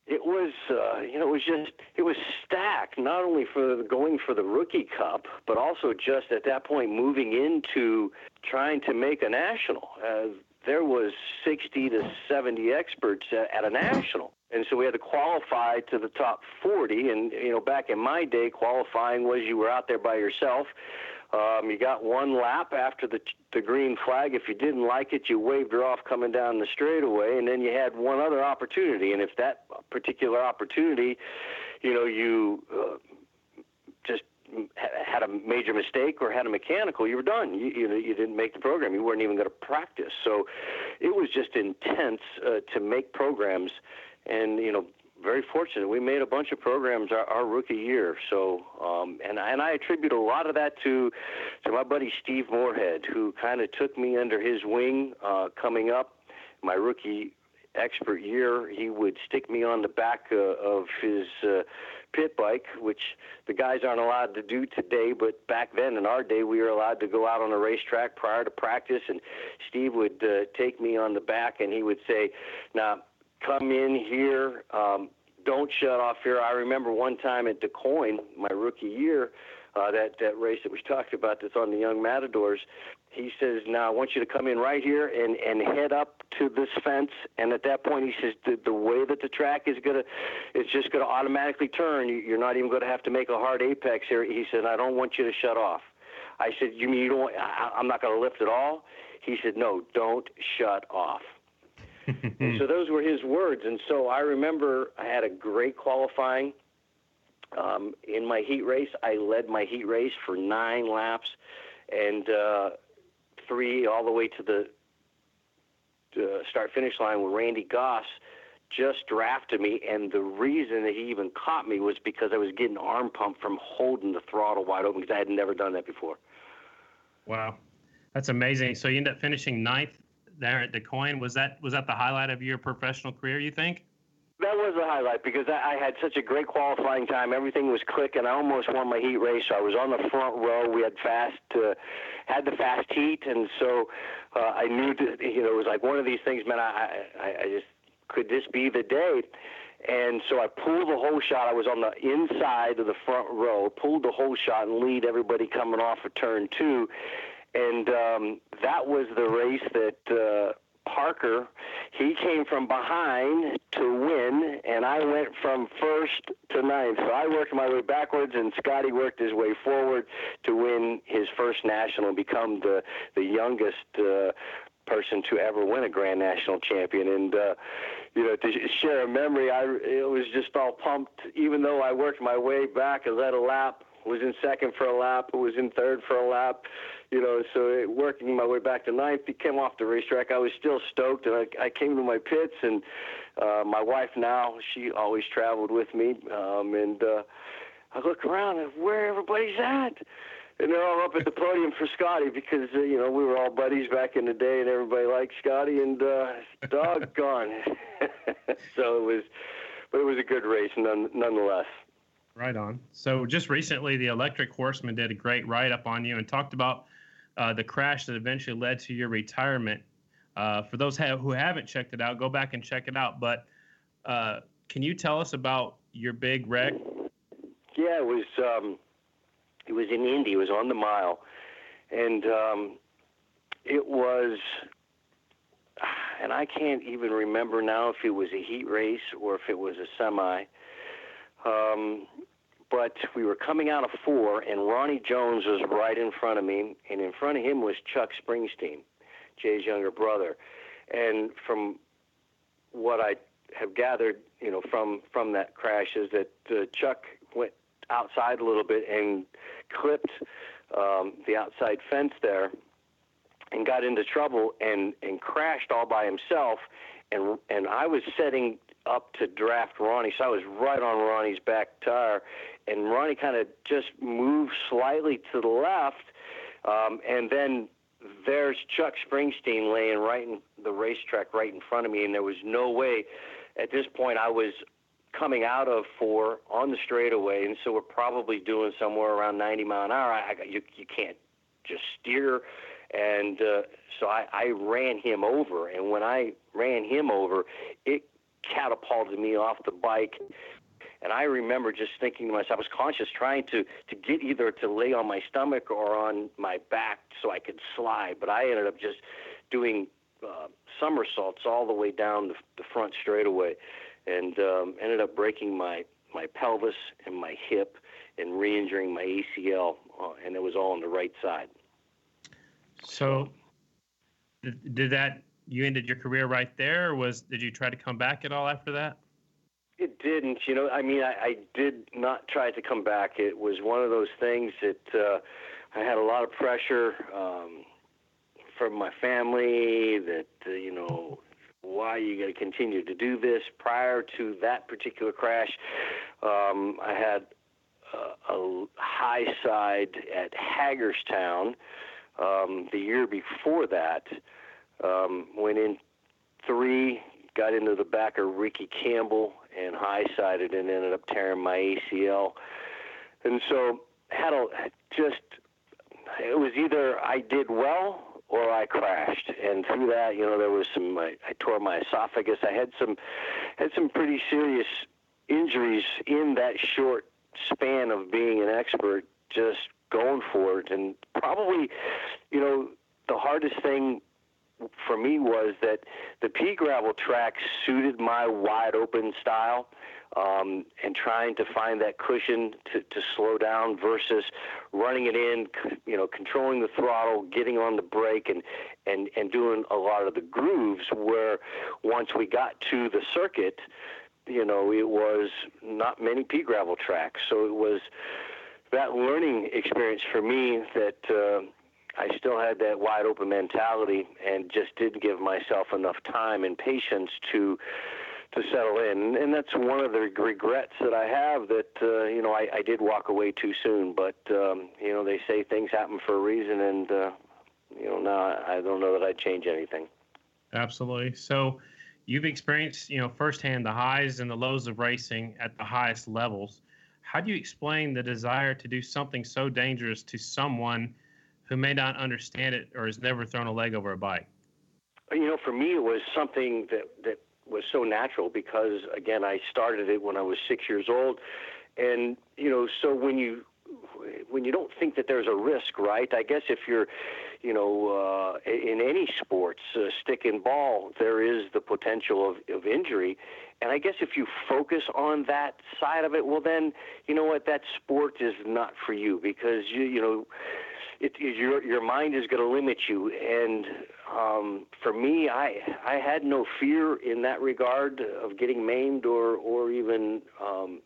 It was, uh, you know, it was just, it was stacked, not only for the, going for the Rookie Cup, but also just at that point moving into trying to make a national. Uh, there was sixty to seventy experts at a national. And so we had to qualify to the top forty. And, you know, back in my day, qualifying was you were out there by yourself. Um, you got one lap after the the green flag. If you didn't like it, you waved her off coming down the straightaway, and then you had one other opportunity. And if that particular opportunity, you know, you uh, just had a major mistake or had a mechanical, you were done. You, you know, you didn't make the program. You weren't even going to practice. So it was just intense uh, to make programs, and, you know, very fortunate. We made a bunch of programs our, our rookie year. So, um, and, and I attribute a lot of that to to my buddy Steve Moorhead, who kind of took me under his wing uh, coming up. My rookie expert year, he would stick me on the back uh, of his uh, pit bike, which the guys aren't allowed to do today, but back then in our day we were allowed to go out on a racetrack prior to practice, and Steve would uh, take me on the back, and he would say, now, come in here, um, don't shut off here. I remember one time at Du Quoin, my rookie year, uh, that, that race that we talked about that's on the Young Matadors, he says, now I want you to come in right here and, and head up to this fence. And at that point, he says, the, the way that the track is going to, it's just going to automatically turn. You're not even going to have to make a hard apex here. He said, I don't want you to shut off. I said, you mean you don't want, I, I'm not going to lift at all? He said, no, don't shut off. And so those were his words. And so I remember I had a great qualifying. Um, in my heat race, I led my heat race for nine laps and uh, three all the way to the uh, start-finish line where Randy Goss just drafted me. And the reason that he even caught me was because I was getting arm pump from holding the throttle wide open because I had never done that before. Wow. That's amazing. So you end up finishing ninth there at Du Quoin. Was that was that the highlight of your professional career, you think? That was the highlight because I, I had such a great qualifying time. Everything was clicking. I almost won my heat race. So I was on the front row. We had fast, uh, had the fast heat, and so uh, I knew that, you know, it was like one of these things, man. I, I, I just could this be the day? And so I pulled the whole shot. I was on the inside of the front row, pulled the whole shot, and lead everybody coming off of turn two. And um, that was the race that uh, Parker, he came from behind to win, and I went from first to ninth. So I worked my way backwards, and Scotty worked his way forward to win his first national and become the, the youngest uh, person to ever win a Grand National champion. And, uh, you know, to share a memory, I it was just all pumped, even though I worked my way back and led a lap. Was in second for a lap, was in third for a lap, you know, so it, working my way back to ninth, he came off the racetrack. I was still stoked, and I, I came to my pits, and uh, my wife now, she always traveled with me, um, and uh, I look around and where everybody's at, and they're all up at the podium for Scotty because, uh, you know, we were all buddies back in the day, and everybody liked Scotty, and uh, doggone. So it was, but it was a good race none, nonetheless. Right on. So just recently, the Electric Horseman did a great write-up on you and talked about uh, the crash that eventually led to your retirement. Uh, for those ha- who haven't checked it out, go back and check it out. But uh, can you tell us about your big wreck? Yeah, it was um, it was in Indy. It was on the mile. And um, it was, and I can't even remember now if it was a heat race or if it was a semi. Um, but we were coming out of four, and Ronnie Jones was right in front of me, and in front of him was Chuck Springsteen, Jay's younger brother. And from what I have gathered, you know, from, from that crash is that uh, Chuck went outside a little bit and clipped um, the outside fence there and got into trouble and, and crashed all by himself, and and I was setting up to draft Ronnie, so I was right on Ronnie's back tire, and Ronnie kind of just moved slightly to the left, um, and then there's Chuck Springsteen laying right in the racetrack right in front of me, and there was no way. At this point, I was coming out of four on the straightaway, and so we're probably doing somewhere around ninety miles an hour. I, I, you, you can't just steer, and uh, so I, I ran him over, and when I ran him over, it catapulted me off the bike, and I remember just thinking to myself, I was conscious trying to to get either to lay on my stomach or on my back so I could slide, but I ended up just doing uh, somersaults all the way down the, the front straightaway, and um, ended up breaking my, my pelvis and my hip and re-injuring my A C L, uh, and it was all on the right side. So did that, you ended your career right there, or was, did you try to come back at all after that? It didn't, you know, I mean, I, I did not try to come back. It was one of those things that uh, I had a lot of pressure um, from my family that, uh, you know, why are you going to continue to do this? Prior to that particular crash, um, I had a, a high side at Hagerstown. Um, the year before that, um, went in three, got into the back of Ricky Campbell and high-sided and ended up tearing my A C L. And so had a, just, it was either I did well or I crashed. And through that, you know, there was some, I, I tore my esophagus. I had some, had some pretty serious injuries in that short span of being an expert, just going for it. And probably, you know, the hardest thing for me was that the pea gravel track suited my wide open style, um, and trying to find that cushion to, to slow down versus running it in, you know, controlling the throttle, getting on the brake, and, and, and doing a lot of the grooves, where once we got to the circuit, you know, it was not many pea gravel tracks. So it was that learning experience for me that, uh, I still had that wide open mentality and just didn't give myself enough time and patience to to settle in. And that's one of the regrets that I have, that, uh, you know, I, I did walk away too soon. But, um, you know, they say things happen for a reason, and, uh, you know, now I don't know that I'd change anything. Absolutely. So you've experienced, you know, firsthand the highs and the lows of racing at the highest levels. How do you explain the desire to do something so dangerous to someone who may not understand it or has never thrown a leg over a bike? You know, for me, it was something that, that was so natural because, again, I started it when I was six years old. And, you know, so when you when you don't think that there's a risk, right? I guess if you're, you know, uh, in any sports, uh, stick and ball, there is the potential of, of injury. And I guess if you focus on that side of it, well, then, you know what, that sport is not for you because, you, you know, It, your your mind is going to limit you, and um, for me, I I had no fear in that regard of getting maimed or or even um,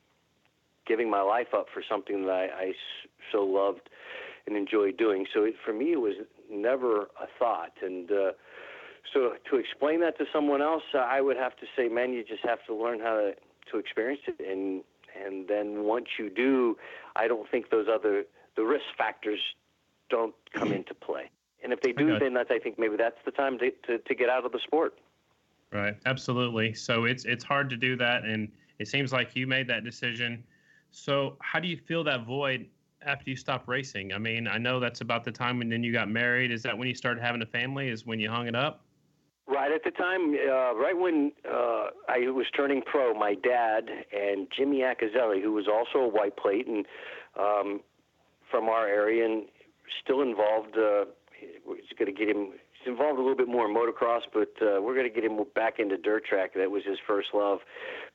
giving my life up for something that I, I so loved and enjoyed doing. So it, for me, it was never a thought. And uh, so to explain that to someone else, I would have to say, man, you just have to learn how to, to experience it, and and then once you do, I don't think those other the risk factors don't come into play. And if they do, then that's, I think maybe that's the time to, to, to get out of the sport. Right. Absolutely. So it's, it's hard to do that. And it seems like you made that decision. So how do you fill that void after you stopped racing? I mean, I know that's about the time when then you got married. Is that when you started having a family, is when you hung it up? Right at the time, uh, right when uh, I was turning pro, my dad and Jimmy Accazelli, who was also a white plate and um, from our area and still involved, uh, we're just going to get him, he's involved a little bit more in motocross, but uh, we're going to get him back into dirt track. That was his first love.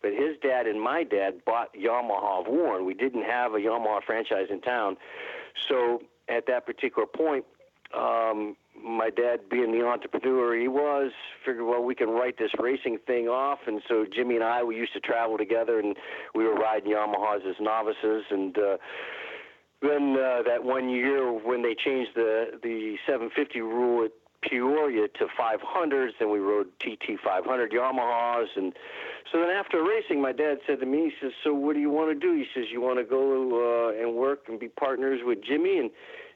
But his dad and my dad bought Yamaha of Warren. We didn't have a Yamaha franchise in town. So at that particular point, um, my dad, being the entrepreneur he was, figured, well, we can write this racing thing off. And so Jimmy and I, we used to travel together, and we were riding Yamahas as novices, and uh, Then uh, that one year when they changed the, the seven fifty rule at Peoria to five hundreds, then we rode T T five hundred Yamahas. And so then after racing, my dad said to me, he says, so what do you want to do? He says, you want to go uh, and work and be partners with Jimmy? And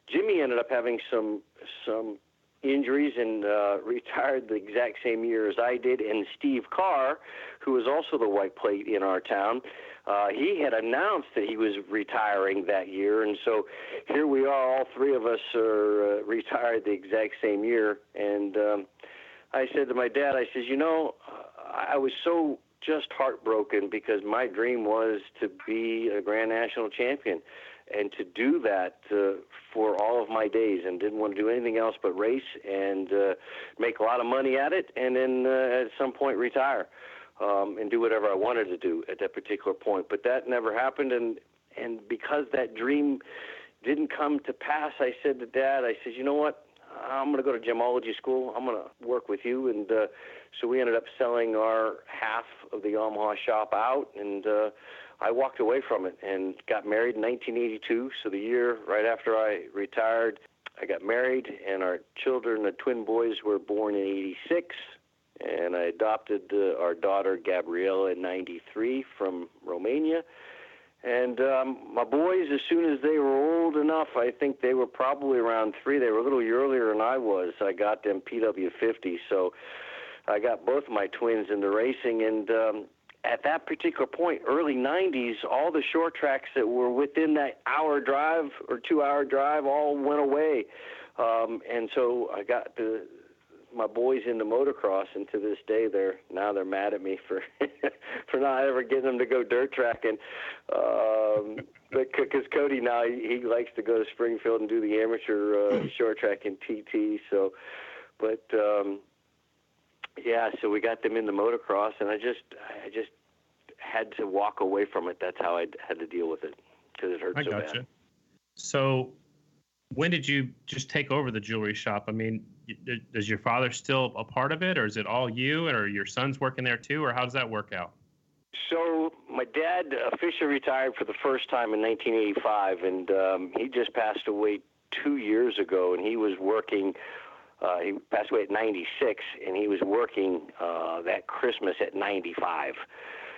Jimmy ended up having some some injuries and uh, retired the exact same year as I did. And Steve Carr, who was also the white plate in our town, Uh, he had announced that he was retiring that year, and so here we are, all three of us are uh, retired the exact same year. And um, I said to my dad, I says, you know, I was so just heartbroken because my dream was to be a Grand National champion and to do that uh, for all of my days, and didn't want to do anything else but race and uh, make a lot of money at it, and then uh, at some point retire. um, and do whatever I wanted to do at that particular point. But that never happened, and and because that dream didn't come to pass, I said to Dad, I said, you know what? I'm going to go to gemology school. I'm going to work with you. And uh, so we ended up selling our half of the Omaha shop out, and uh, I walked away from it and got married in nineteen eighty-two. So the year right after I retired, I got married, and our children, the twin boys, were born in eighty-six. And I adopted uh, our daughter, Gabriella, in ninety-three from Romania. And um, my boys, as soon as they were old enough, I think they were probably around three. They were a little earlier than I was. I got them P W fifty, so I got both my twins into racing. And um, at that particular point, early nineties, all the short tracks that were within that hour drive or two-hour drive all went away. Um, and so I got the... my boys into motocross, and to this day they're now they're mad at me for for not ever getting them to go dirt tracking, um because Cody now he, he likes to go to Springfield and do the amateur uh, short track and T T. So but um yeah so we got them into motocross, and I just I just had to walk away from it. That's how I had to deal with it, because it hurt I so gotcha. bad. So when did you just take over the jewelry shop? I mean, is your father still a part of it, or is it all you, or your son's working there too, or how does that work out? So my dad officially retired for the first time in nineteen eighty-five, and um, he just passed away two years ago, and he was working, uh, he passed away at ninety-six, and he was working uh, that Christmas at ninety-five.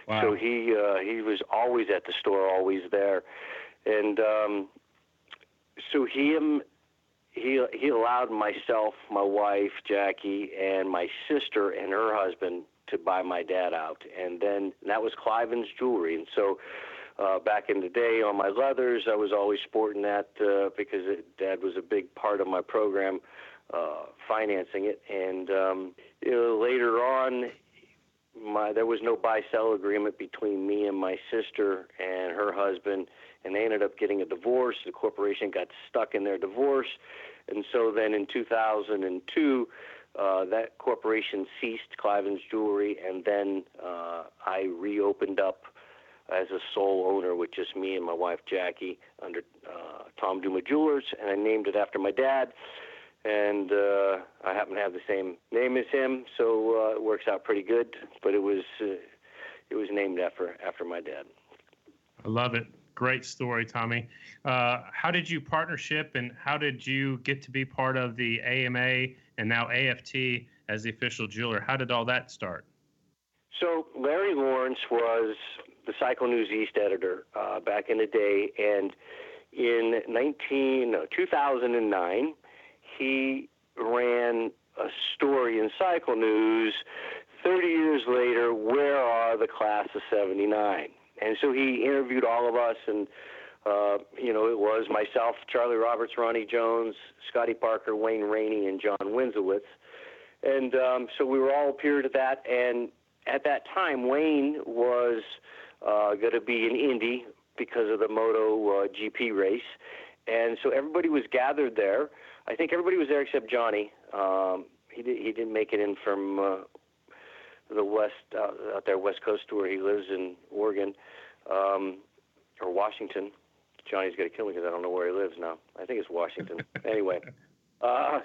Wow. So he, uh, he was always at the store, always there. And um, so him... He he allowed myself, my wife, Jackie, and my sister and her husband to buy my dad out. And then and that was Cliven's Jewelry. And so uh, back in the day on my leathers, I was always sporting that uh, because it, Dad was a big part of my program, uh, financing it. And um, you know, later on, my there was no buy-sell agreement between me and my sister and her husband. And they ended up getting a divorce. The corporation got stuck in their divorce. And so then in two thousand two, uh, that corporation ceased Cliven's Jewelry. And then uh, I reopened up as a sole owner with just me and my wife, Jackie, under uh, Tom Duma Jewelers. And I named it after my dad. And uh, I happen to have the same name as him. So uh, it works out pretty good. But it was uh, it was named after after my dad. I love it. Great story, Tommy. Uh, how did you partnership, and how did you get to be part of the A M A and now A F T as the official jeweler? How did all that start? So Larry Lawrence was the Cycle News East editor uh, back in the day, and in nineteen, no, two thousand nine, he ran a story in Cycle News, thirty years later, where are the Class of seventy-nine? And so he interviewed all of us, and, uh, you know, it was myself, Charlie Roberts, Ronnie Jones, Scotty Parker, Wayne Rainey, and John Winslowitz. And um, so we were all appeared at that, and at that time, Wayne was uh, going to be in Indy because of the Moto uh, G P race. And so everybody was gathered there. I think everybody was there except Johnny. Um, he, did, he didn't make it in from... Uh, the west uh, out there west coast where he lives in Oregon um or Washington. Johnny's gonna kill me because I don't know where he lives now. I think it's Washington. Anyway, uh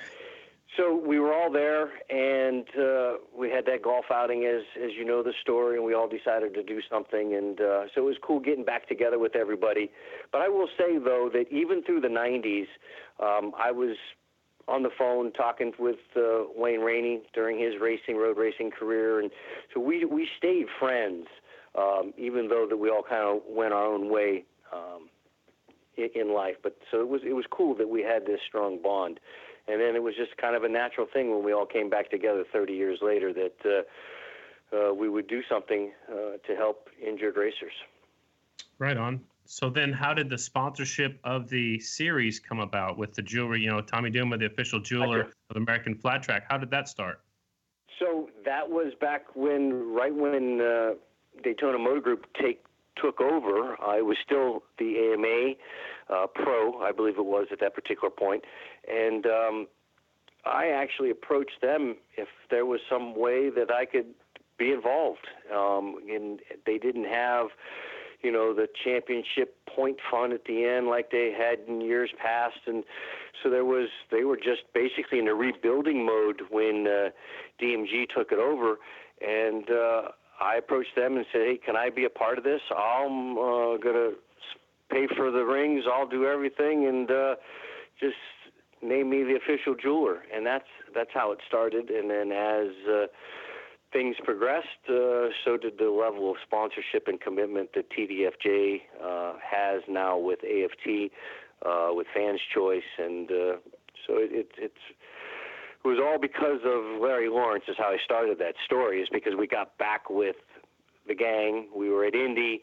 so we were all there, and uh we had that golf outing, as as you know the story, and we all decided to do something. And uh so it was cool getting back together with everybody. But I will say, though, that even through the nineties, um I was on the phone talking with uh, Wayne Rainey during his racing, road racing career. And so we we stayed friends, um, even though that we all kind of went our own way um, in, in life. But so it was it was cool that we had this strong bond. And then it was just kind of a natural thing when we all came back together thirty years later that uh, uh, we would do something uh, to help injured racers. Right on. So then how did the sponsorship of the series come about with the jewelry? You know, Tommy Duma, the official jeweler of American Flat Track. How did that start? So that was back when, right when uh, Daytona Motor Group take, took over. I was still the A M A uh, pro, I believe it was at that particular point. And um, I actually approached them if there was some way that I could be involved. Um, and they didn't have, you know, the championship point fund at the end like they had in years past. And so there was, they were just basically in a rebuilding mode when uh, D M G took it over. And uh, I approached them and said, hey, can I be a part of this? I'm uh, going to pay for the rings. I'll do everything. And uh, just name me the official jeweler. And that's that's how it started. And then as uh, things progressed, uh, so did the level of sponsorship and commitment that T D F J uh, has now with A F T, uh, with Fans Choice. And uh, so it, it, it's... It was all because of Larry Lawrence is how I started that story, is because we got back with the gang. We were at Indy,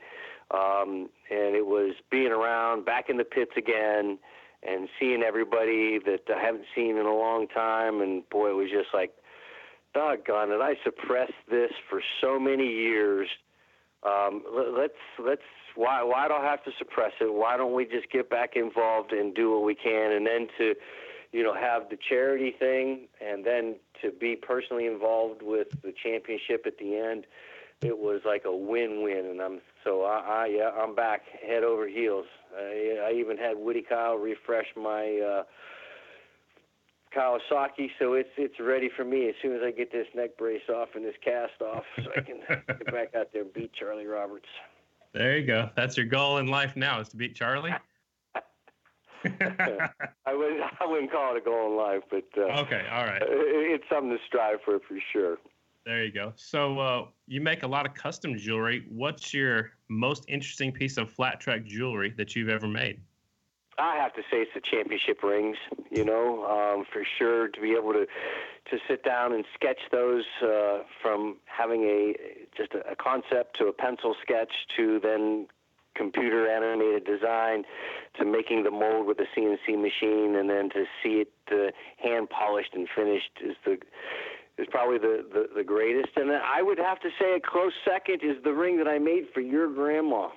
um, and it was being around, back in the pits again, and seeing everybody that I haven't seen in a long time. And, boy, it was just like, doggone it, I suppressed this for so many years. Um, let's let's why why do I have to suppress it? Why don't we just get back involved and do what we can? And then to – you know, have the charity thing, and then to be personally involved with the championship at the end, it was like a win-win. And I'm so I, I yeah, I'm back head over heels. I, I even had Woody Kyle refresh my uh, Kawasaki, so it's it's ready for me as soon as I get this neck brace off and this cast off, so I can get back out there and beat Charlie Roberts. There you go. That's your goal in life now, is to beat Charlie. I wouldn't. I wouldn't call it a goal in life, but uh, okay, all right. It's something to strive for for sure. There you go. So uh, you make a lot of custom jewelry. What's your most interesting piece of flat track jewelry that you've ever made? I have to say it's the championship rings. You know, um, for sure, to be able to to sit down and sketch those uh, from having a just a concept to a pencil sketch to then computer animated design to making the mold with a C N C machine, and then to see it uh, hand polished and finished is the is probably the, the, the greatest. And then I would have to say a close second is the ring that I made for your grandma.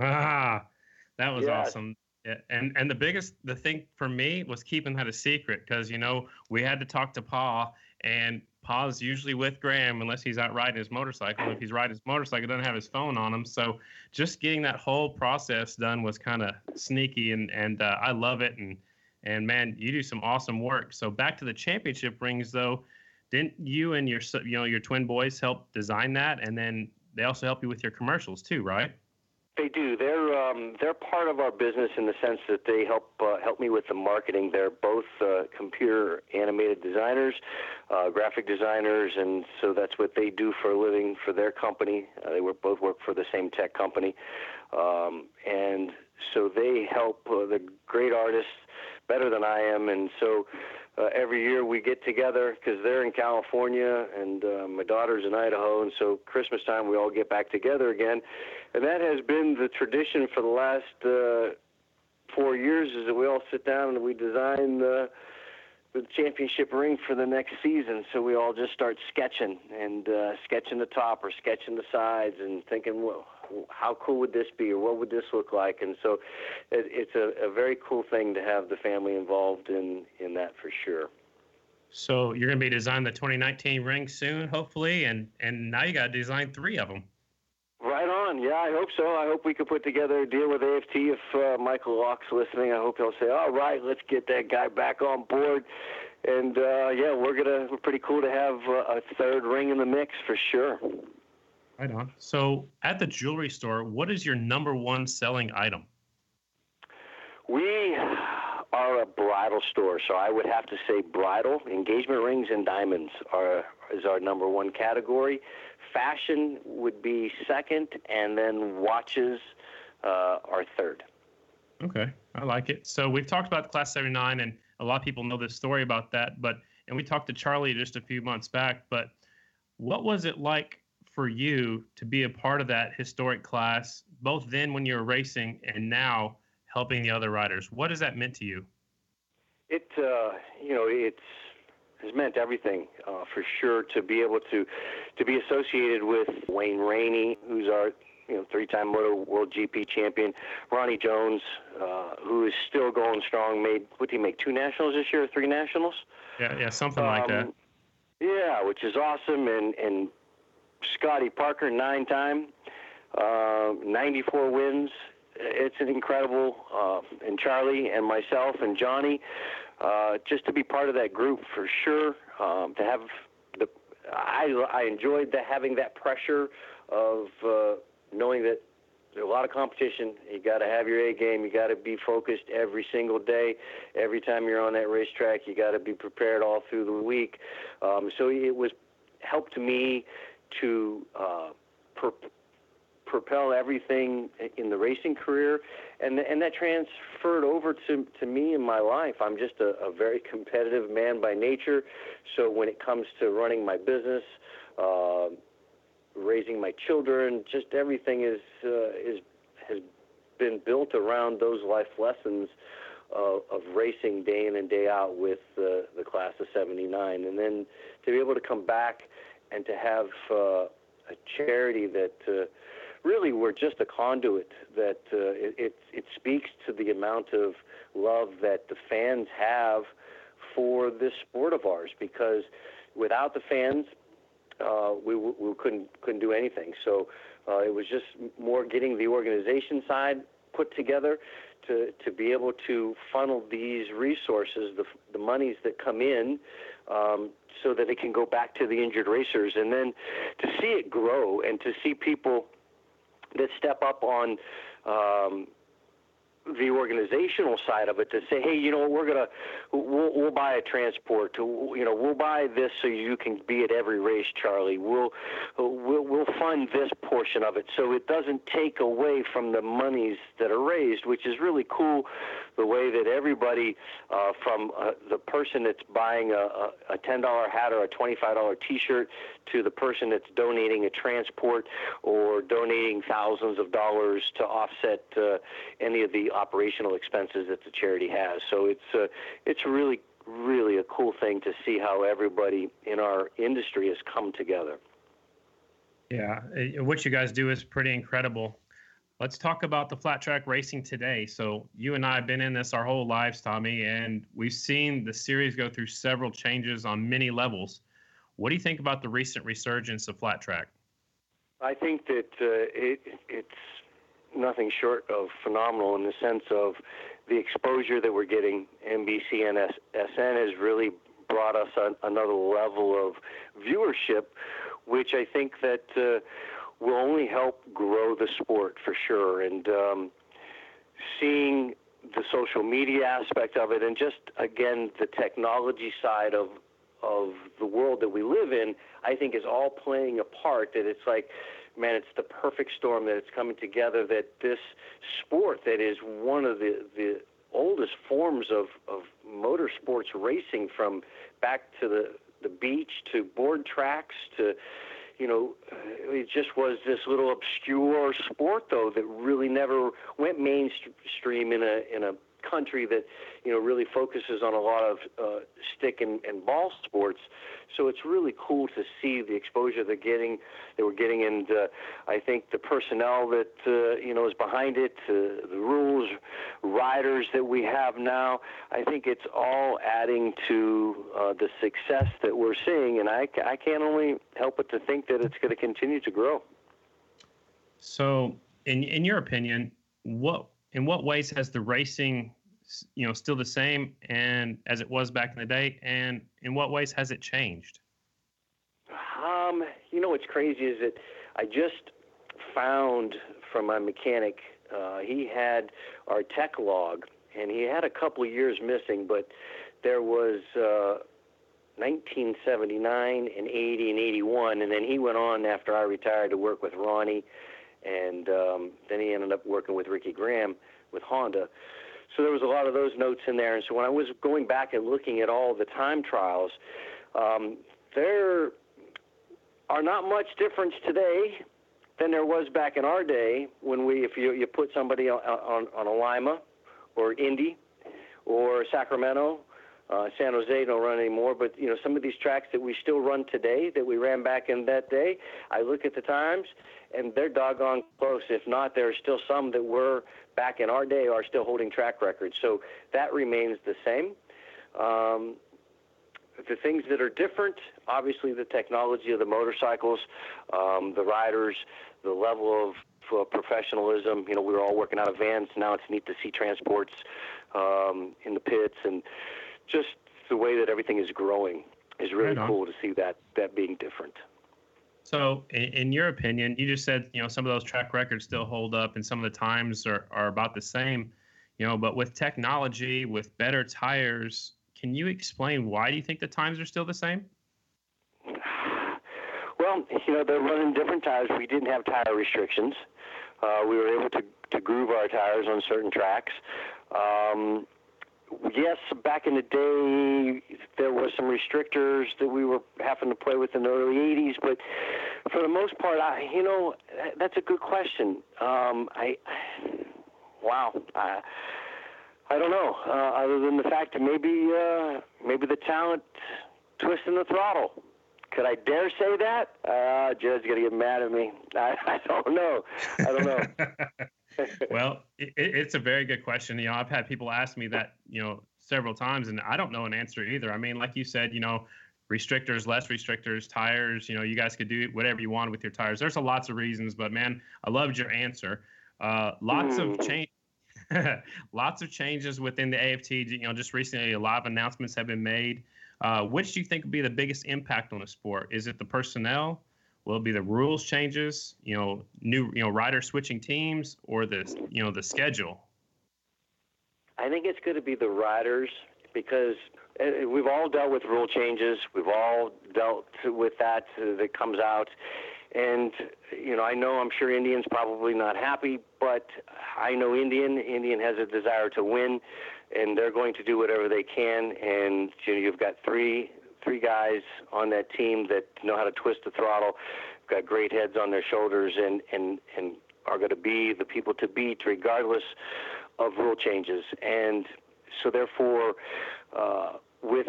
Ah, that was yeah. awesome. Yeah. And and the biggest the thing for me was keeping that a secret, because you know we had to talk to Pa, and Pa's usually with Graham unless he's out riding his motorcycle. If he's riding his motorcycle, he doesn't have his phone on him. So just getting that whole process done was kind of sneaky, and, and uh, I love it. And, and, man, you do some awesome work. So back to the championship rings, though, didn't you and your you know your twin boys help design that? And then they also help you with your commercials too, right? They do. They're um, they're part of our business in the sense that they help uh, help me with the marketing. They're both uh, computer animated designers, uh, graphic designers, and so that's what they do for a living for their company. Uh, they work, both work for the same tech company, um, and so they help uh, the great artists better than I am. And so uh, every year we get together because they're in California and uh, my daughter's in Idaho, and so Christmas time we all get back together again. And that has been the tradition for the last uh, four years is that we all sit down and we design the, the championship ring for the next season. So we all just start sketching and uh, sketching the top or sketching the sides and thinking, well, how cool would this be or what would this look like? And so it, it's a, a very cool thing to have the family involved in, in that for sure. So you're going to be designing the twenty nineteen ring soon, hopefully, and, and now you got to design three of them. Right on. Yeah, I hope so. I hope we can put together a deal with A F T. If uh, Michael Locke's listening, I hope he'll say, all right, let's get that guy back on board. And, uh, yeah, we're gonna. We're pretty cool to have uh, a third ring in the mix for sure. Right on. So at the jewelry store, what is your number one selling item? We are a bridal store, so I would have to say bridal. Engagement rings and diamonds are is our number one category. Fashion would be second, and then watches uh, are third. Okay, I like it. So we've talked about the Class seventy-nine, and a lot of people know this story about that. But and we talked to Charlie just a few months back. But what was it like for you to be a part of that historic class, both then when you were racing and now helping the other riders? What has that meant to you? It, uh, you know, it's... has meant everything uh, for sure to be able to to be associated with Wayne Rainey, who's our you know three-time Moto World G P champion, Ronnie Jones, uh, who is still going strong. Made what did he make? Two nationals this year, three nationals? Yeah, yeah, something um, like that. Yeah, which is awesome, and and Scotty Parker, nine-time, uh, ninety-four wins. It's an incredible, uh, and Charlie and myself and Johnny, uh, just to be part of that group for sure. Um, to have the, I, I enjoyed the, having that pressure of uh, knowing that there's a lot of competition. You got to have your A game. You got to be focused every single day. Every time you're on that racetrack, you got to be prepared all through the week. Um, so it was helped me to uh, prepare. propel everything in the racing career, and and that transferred over to, to me in my life. I'm just a, a very competitive man by nature, so when it comes to running my business, uh, raising my children, just everything is uh, is has been built around those life lessons of, of racing day in and day out with uh, the Class of seventy-nine, and then to be able to come back and to have uh, a charity that uh, really, we're just a conduit that uh, it, it it speaks to the amount of love that the fans have for this sport of ours. Because without the fans, uh, we we couldn't couldn't do anything. So uh, it was just more getting the organization side put together to to be able to funnel these resources, the the monies that come in. Um, so that it can go back to the injured racers, and then to see it grow and to see people that step up on um, the organizational side of it to say, hey, you know, we're gonna we'll, we'll buy a transport, to, you know, we'll buy this so you can be at every race, Charlie. We'll we'll, we'll fund this portion of it, so it doesn't take away from the monies that are raised, which is really cool. The way that everybody, uh, from uh, the person that's buying a, a ten dollar hat or a twenty-five dollar T-shirt to the person that's donating a transport or donating thousands of dollars to offset uh, any of the operational expenses that the charity has. So it's uh, it's really, really a cool thing to see how everybody in our industry has come together. Yeah, what you guys do is pretty incredible. Let's talk about the flat track racing today. So you and I have been in this our whole lives, Tommy, and we've seen the series go through several changes on many levels. What do you think about the recent resurgence of flat track? I think that uh, it, it's nothing short of phenomenal in the sense of the exposure that we're getting. N B C and S N has really brought us on another level of viewership, which I think that uh, will only help grow the sport for sure. And um, seeing the social media aspect of it and just, again, the technology side of of the world that we live in, I think is all playing a part. That it's like, man, it's the perfect storm that it's coming together, that this sport that is one of the, the oldest forms of, of motorsports racing, from back to the, the beach to board tracks to, you know, it just was this little obscure sport, though, that really never went mainstream in a in a country that, you know, really focuses on a lot of uh, stick and, and ball sports. So it's really cool to see the exposure they're getting, that we're getting, and uh, I think the personnel that uh, you know is behind it, uh, the rules, riders that we have now. I think it's all adding to uh, the success that we're seeing, and I, I can't only help but to think that it's going to continue to grow. So, in in your opinion, what in what ways has the racing, you know, still the same and as it was back in the day, and in what ways has it changed? Um, you know, what's crazy is that I just found from my mechanic, uh, he had our tech log, and he had a couple of years missing, but there was uh, nineteen seventy-nine and eighty and eighty-one, and then he went on after I retired to work with Ronnie, and um, then he ended up working with Ricky Graham with Honda. So there was a lot of those notes in there. And so when I was going back and looking at all the time trials, um, there are not much difference today than there was back in our day when we, if you, you put somebody on, on, on a Lima or Indy or Sacramento, uh, San Jose don't run anymore, but, you know, some of these tracks that we still run today that we ran back in that day, I look at the times, and they're doggone close. If not, there are still some that were back in our day are still holding track records. So that remains the same. Um, the things that are different, obviously the technology of the motorcycles, um, the riders, the level of uh, professionalism. You know, we were all working out of vans. Now it's neat to see transports um, in the pits, and just the way that everything is growing is really right cool to see that that being different. So in your opinion, you just said, you know, some of those track records still hold up and some of the times are, are about the same, you know, but with technology, with better tires, can you explain why do you think the times are still the same? Well, you know, they're running different tires. We didn't have tire restrictions. Uh, we were able to, to groove our tires on certain tracks. Um, Yes, back in the day, there was some restrictors that we were having to play with in the early eighties, but for the most part, I, you know, that's a good question. Um, I, wow, I, I don't know, uh, other than the fact that maybe, uh, maybe the talent twisting the throttle. Could I dare say that? Uh, Jared's going to get mad at me. I, I don't know. I don't know. Well, it, it's a very good question. You know, I've had people ask me that, you know, several times, and I don't know an answer either. I mean, like you said, you know, restrictors, less restrictors, tires, you know, you guys could do whatever you want with your tires. There's a lots of reasons, but man, I loved your answer. Uh, lots mm. of change, lots of changes within the A F T. You know, just recently a lot of announcements have been made. Uh, which do you think would be the biggest impact on the sport? Is it the personnel? Will it be the rules changes, you know, new, you know, rider switching teams, or the, you know, the schedule? I think it's going to be the riders, because we've all dealt with rule changes. We've all dealt with that that comes out. And, you know, I know I'm sure Indian's probably not happy, but I know Indian. Indian has a desire to win, and they're going to do whatever they can. And, you know, you've got three three guys on that team that know how to twist the throttle, got great heads on their shoulders, and, and, and are going to be the people to beat regardless of rule changes. And so therefore, uh, with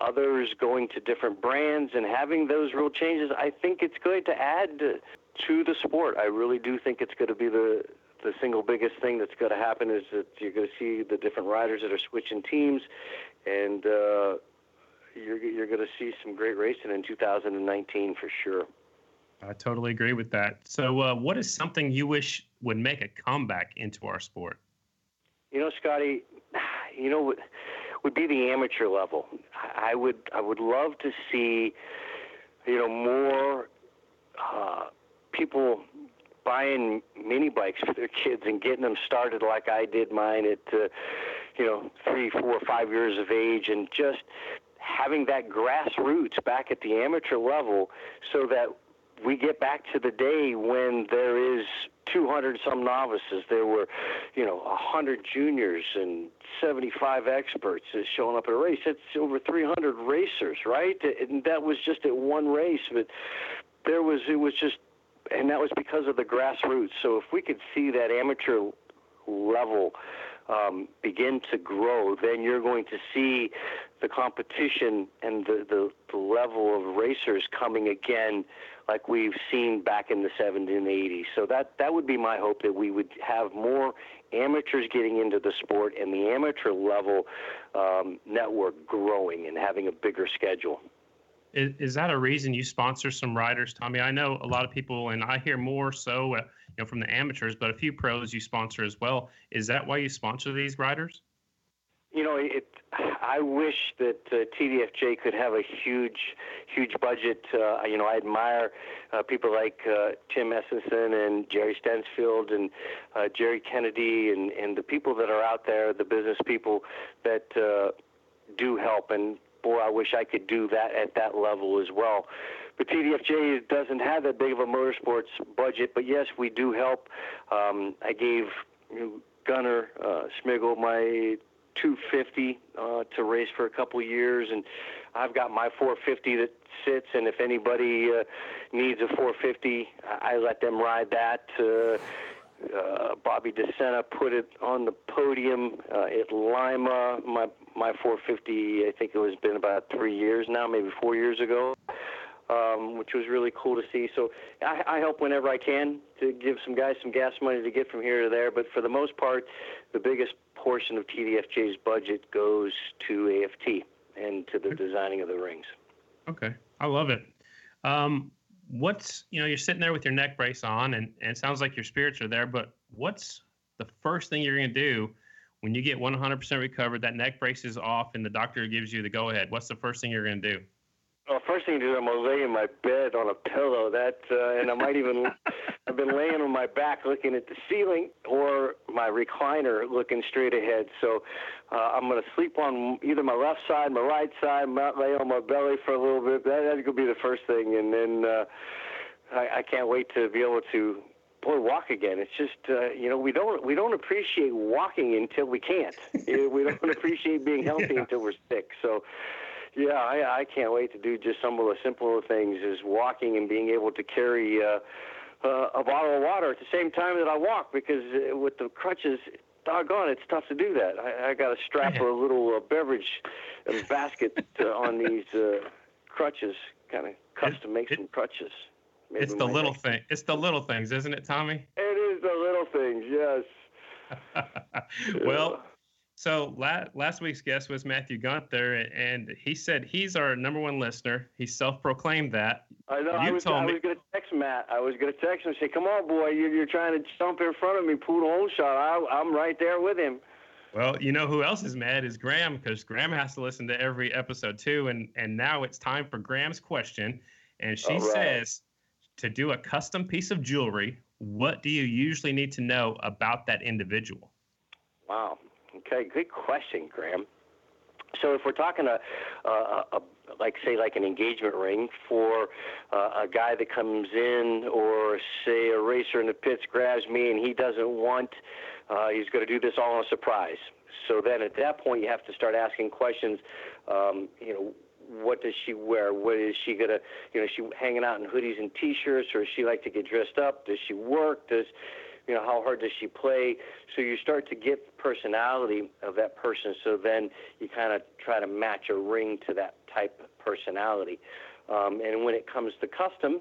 others going to different brands and having those rule changes, I think it's going to add to the sport. I really do think it's going to be the the single biggest thing that's going to happen, is that you're going to see the different riders that are switching teams, and uh, You're, you're going to see some great racing in two thousand nineteen for sure. I totally agree with that. So uh, what is something you wish would make a comeback into our sport? You know, Scotty, you know, would be the amateur level. I would I would love to see, you know, more uh, people buying mini bikes for their kids and getting them started like I did mine at, uh, you know, three, four, five years of age, and just having that grassroots back at the amateur level, so that we get back to the day when there is two hundred some novices. There were, you know, one hundred juniors and seventy-five experts showing up at a race. That's over three hundred racers, right? And that was just at one race, but there was, it was just, and that was because of the grassroots. So if we could see that amateur level Um, begin to grow, then you're going to see the competition and the, the, the level of racers coming again like we've seen back in the seventies and eighties. So that, that would be my hope, that we would have more amateurs getting into the sport, and the amateur level um, network growing and having a bigger schedule. Is, is that a reason you sponsor some riders, Tommy? I know a lot of people, and I hear more so, uh, you know, from the amateurs, but a few pros you sponsor as well. Is that why you sponsor these riders? You know, it, I wish that uh, T D F J could have a huge, huge budget. Uh, you know, I admire uh, people like uh, Tim Essenson and Jerry Stensfield and uh, Jerry Kennedy and, and the people that are out there, the business people that uh, do help, and boy, I wish I could do that at that level as well. But T D F J doesn't have that big of a motorsports budget, but yes, we do help. Um, I gave Gunnar uh, Smigel my two fifty uh, to race for a couple years, and I've got my four fifty that sits, and if anybody uh, needs a four fifty, I let them ride that. Uh, Uh, Bobby DeSena put it on the podium uh, at Lima. My my four fifty, I think it was been about three years now, maybe four years ago, um, which was really cool to see. So I, I help whenever I can to give some guys some gas money to get from here to there. But for the most part, the biggest portion of T D F J's budget goes to A F T. and to the designing of the rings. Okay. I love it. Um, what's, you know, you're sitting there with your neck brace on, and, and it sounds like your spirits are there, but what's the first thing you're going to do when you get one hundred percent recovered, that neck brace is off, and the doctor gives you the go-ahead? What's the first thing you're going to do? Well, first thing to do, I'm going to lay in my bed on a pillow. That, uh, and I might even, I've been laying on my back looking at the ceiling or my recliner looking straight ahead. So uh, I'm going to sleep on either my left side, my right side, lay on my belly for a little bit. That, that's going to be the first thing. And then uh, I, I can't wait to be able to, boy, walk again. It's just, uh, you know, we don't we don't appreciate walking until we can't. We don't appreciate being healthy yeah. until we're sick. So, yeah, I, I can't wait to do just some of the simpler things is walking and being able to carry uh, uh, a bottle of water at the same time that I walk, because with the crutches, doggone, it's tough to do that. I, I got to strap yeah. a little uh, beverage and basket uh, on these uh, crutches, kind of custom make some crutches. Maybe it's the little thing. It's the little things, isn't it, Tommy? It is the little things, yes. Well, so la- last week's guest was Matthew Gunther, and he said he's our number one listener. He self-proclaimed that. I know. You I was, told I me- was going to text Matt. I was going to text him and say, come on, boy, you're, you're trying to jump in front of me, poodle hole shot. I, I'm right there with him. Well, you know who else is mad is Graham, because Graham has to listen to every episode, too, and, and now it's time for Graham's question, and she right. says... to do a custom piece of jewelry, what do you usually need to know about that individual? Wow. Okay, good question, Graham. So if we're talking a, a, a like, say, like an engagement ring for uh, a guy that comes in, or, say, a racer in the pits grabs me and he doesn't want, uh, he's going to do this all on a surprise. So then at that point you have to start asking questions, um, you know, what does she wear? What is she gonna, you know, is she hanging out in hoodies and t-shirts, or does she like to get dressed up? Does she work? Does, you know, how hard does she play? So you start to get the personality of that person. So then you kind of try to match a ring to that type of personality. Um, and when it comes to custom,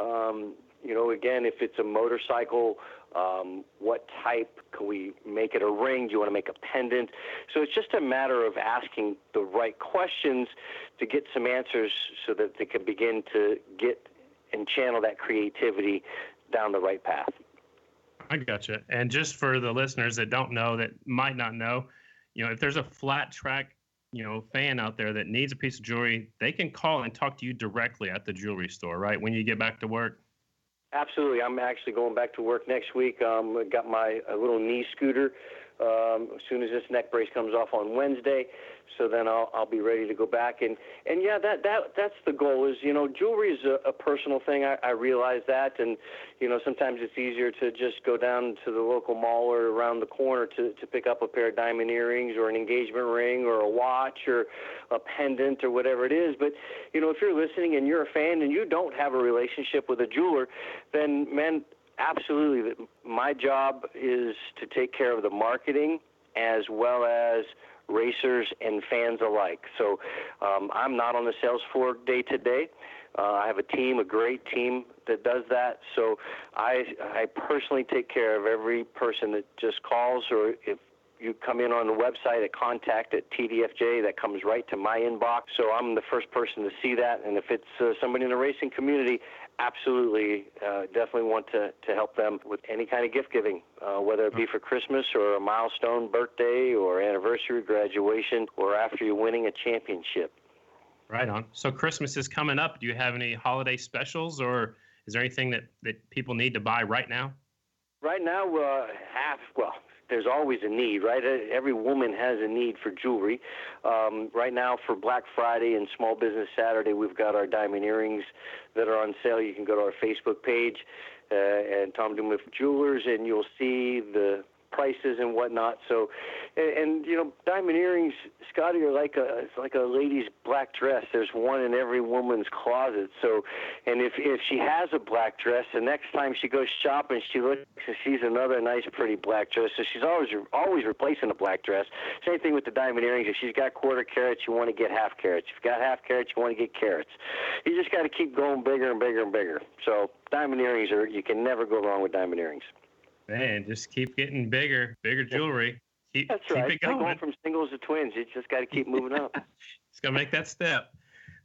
um, you know, again, if it's a motorcycle, um, what type? Can we make it a ring? Do you want to make a pendant? So it's just a matter of asking the right questions to get some answers so that they can begin to get and channel that creativity down the right path. I gotcha. And just for the listeners that don't know, that might not know, you know, if there's a flat track, you know, fan out there that needs a piece of jewelry, they can call and talk to you directly at the jewelry store, right? When you get back to work. Absolutely. I'm actually going back to work next week. Um, I got my a little knee scooter um, as soon as this neck brace comes off on Wednesday. So then I'll, I'll be ready to go back. And, and yeah, that, that that's the goal is, you know, jewelry is a, a personal thing. I, I realize that. And, you know, sometimes it's easier to just go down to the local mall or around the corner to, to pick up a pair of diamond earrings or an engagement ring or a watch or a pendant or whatever it is. But, you know, if you're listening and you're a fan and you don't have a relationship with a jeweler, then, man, absolutely. My job is to take care of the marketing as well as racers and fans alike. So um, I'm not on the sales floor day to day. Uh, I have a team, a great team that does that. So I, I personally take care of every person that just calls, or if you come in on the website at contact at T D F J, that comes right to my inbox. So I'm the first person to see that. And if it's uh, somebody in the racing community, absolutely, uh, definitely want to, to help them with any kind of gift giving, uh, whether it be for Christmas or a milestone birthday or anniversary, graduation, or after you're winning a championship. Right on. So Christmas is coming up. Do you have any holiday specials, or is there anything that, that people need to buy right now? Right now, uh, half, well, there's always a need, right? Every woman has a need for jewelry. Um, right now for Black Friday and Small Business Saturday, we've got our diamond earrings that are on sale. You can go to our Facebook page uh, and Tom Duma Jewelers, and you'll see the prices and whatnot. So, and, and you know, diamond earrings, Scotty, are like a it's like a lady's black dress. There's one in every woman's closet. So, and if if she has a black dress, the next time she goes shopping, she looks and sees another nice, pretty black dress. So she's always always replacing a black dress. Same thing with the diamond earrings. If she's got quarter carats, you want to get half carats. If you've got half carats, you want to get carats. You just got to keep going bigger and bigger and bigger. So diamond earrings are, you can never go wrong with diamond earrings. Man, just keep getting bigger, bigger jewelry. Keep, That's right. Keep it going. It's like going from singles to twins. You just got to keep moving up. He's going to make that step.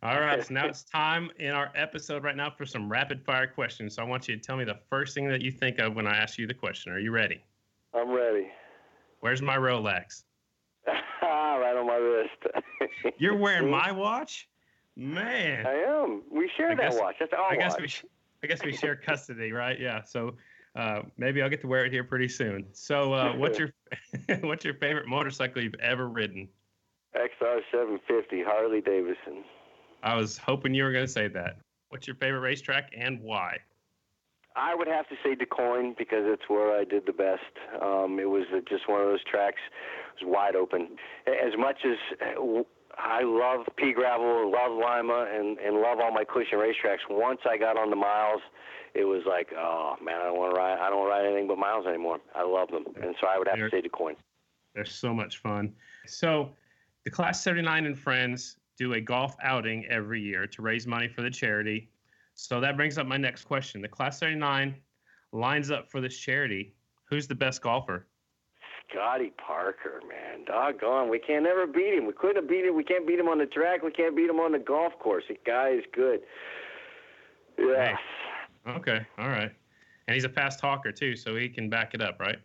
All right, so now it's time in our episode right now for some rapid-fire questions. So I want you to tell me the first thing that you think of when I ask you the question. Are you ready? I'm ready. Where's my Rolex? Right on my wrist. You're wearing my watch? Man. I am. We share I that guess, watch. That's our I guess watch. We sh- I guess we share custody, right? Yeah, so uh, maybe I'll get to wear it here pretty soon. So uh, what's your what's your favorite motorcycle you've ever ridden? X R seven fifty Harley Davidson. I was hoping you were going to say that. What's your favorite racetrack and why? I would have to say Du Quoin because it's where I did the best. Um, it was just one of those tracks. It was wide open. As much as I love pea gravel, love Lima, and, and love all my cushion racetracks, once I got on the miles, it was like, oh, man, I don't want to ride, I don't ride anything but miles anymore. I love them. And so I would have they're, to say Du Quoin. They're so much fun. So the Class seventy-nine and Friends do a golf outing every year to raise money for the charity. So that brings up my next question. The Class seventy-nine lines up for this charity. Who's the best golfer? Scotty Parker, man. Doggone. We can't ever beat him. We couldn't have beat him. We can't beat him on the track. We can't beat him on the golf course. The guy is good. Yes. Hey. Okay. All right. And he's a fast talker, too, so he can back it up, right?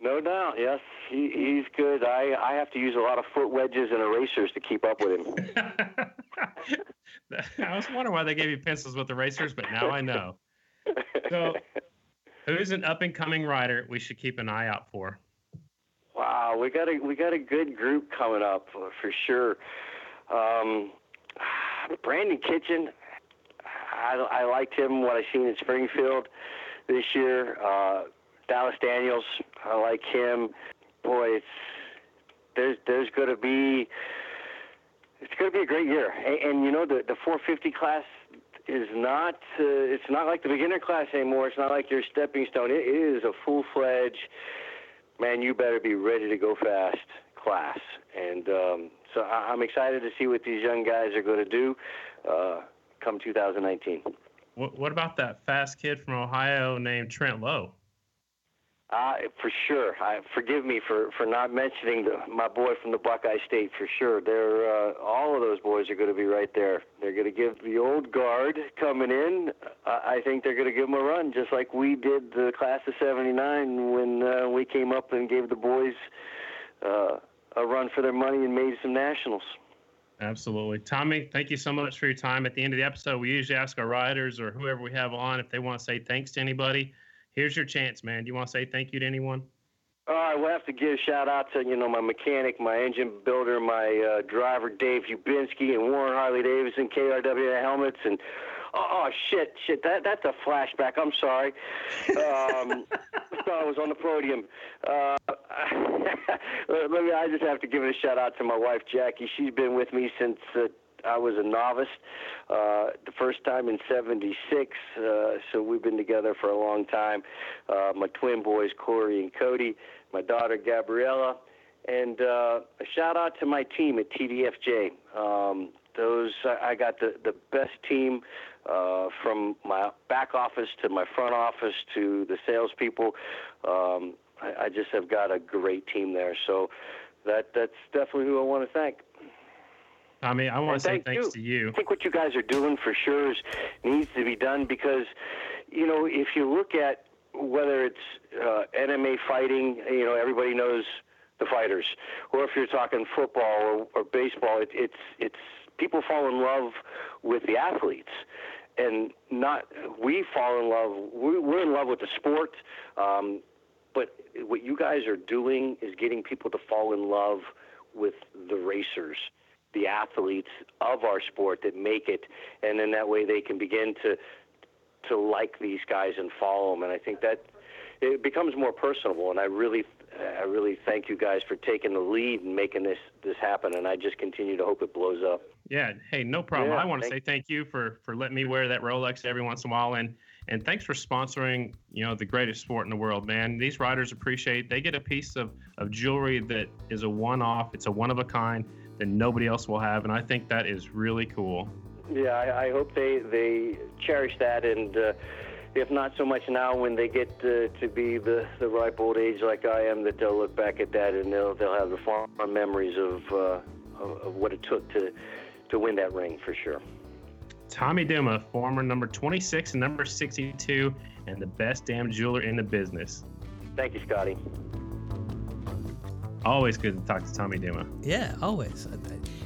No doubt, yes. He, he's good. I, I have to use a lot of foot wedges and erasers to keep up with him. I was wondering why they gave you pencils with erasers, but now I know. So, who's an up-and-coming rider we should keep an eye out for? Wow, we got a we got a good group coming up for, for sure. Um, Brandon Kitchen, I, I liked him, what I seen in Springfield this year. Uh, Dallas Daniels, I like him. Boy, it's, there's there's going to be it's going to be a great year. And, and you know, the, the four fifty class is not uh, it's not like the beginner class anymore. It's not like your stepping stone. It is a full fledged man. You better be ready to go fast class. And um, so I, I'm excited to see what these young guys are going to do uh, come two thousand nineteen. What, what about that fast kid from Ohio named Trent Lowe? Uh, for sure. I, forgive me for, for not mentioning the, my boy from the Buckeye State, for sure. They're, uh, all of those boys are going to be right there. They're going to give the old guard coming in. Uh, I think they're going to give them a run, just like we did the Class of seventy-nine when uh, we came up and gave the boys uh, a run for their money and made some nationals. Absolutely. Tommy, thank you so much for your time. At the end of the episode, we usually ask our riders or whoever we have on if they want to say thanks to anybody. Here's your chance, man. Do you want to say thank you to anyone? All right, we'll have to give a shout-out to, you know, my mechanic, my engine builder, my uh, driver, Dave Hubinski, and Warren Harley-Davidson, K R W Helmets, and, oh, oh, shit, shit, that that's a flashback. I'm sorry. Um, I was on the podium. Uh, let me, I just have to give a shout-out to my wife, Jackie. She's been with me since uh, I was a novice uh, the first time in seventy-six, uh, so we've been together for a long time. Uh, my twin boys, Corey and Cody, my daughter, Gabriella, and uh, a shout-out to my team at T D F J. Um, those I got the, the best team uh, from my back office to my front office to the salespeople. Um, I, I just have got a great team there, so that that's definitely who I want to thank. I mean, I want to say thanks to you. I think what you guys are doing for sure is, needs to be done because, you know, if you look at whether it's uh, M M A fighting, you know, everybody knows the fighters, or if you're talking football or, or baseball, it, it's it's people fall in love with the athletes. And not we fall in love. We're, we're in love with the sport. Um, but what you guys are doing is getting people to fall in love with the racers, the athletes of our sport that make it, and then that way they can begin to to like these guys and follow them. And I think that it becomes more personable, and I really I really thank you guys for taking the lead and making this this happen, and I just continue to hope it blows up. Yeah, hey, no problem. Yeah, I want to say thank you for for letting me wear that Rolex every once in a while, and and thanks for sponsoring, you know, the greatest sport in the world, man. These riders appreciate, they get a piece of, of jewelry that is a one-off, it's a one-of-a-kind, that nobody else will have, and I think that is really cool. Yeah, I, I hope they, they cherish that, and uh, if not so much now, when they get uh, to be the, the ripe old age like I am, that they'll look back at that and they'll they'll have the fond memories of uh, of, of what it took to to win that ring for sure. Tommy Duma, former number twenty-six and number sixty-two, and the best damn jeweler in the business. Thank you, Scotty. Always good to talk to Tommy Duma. Yeah, always.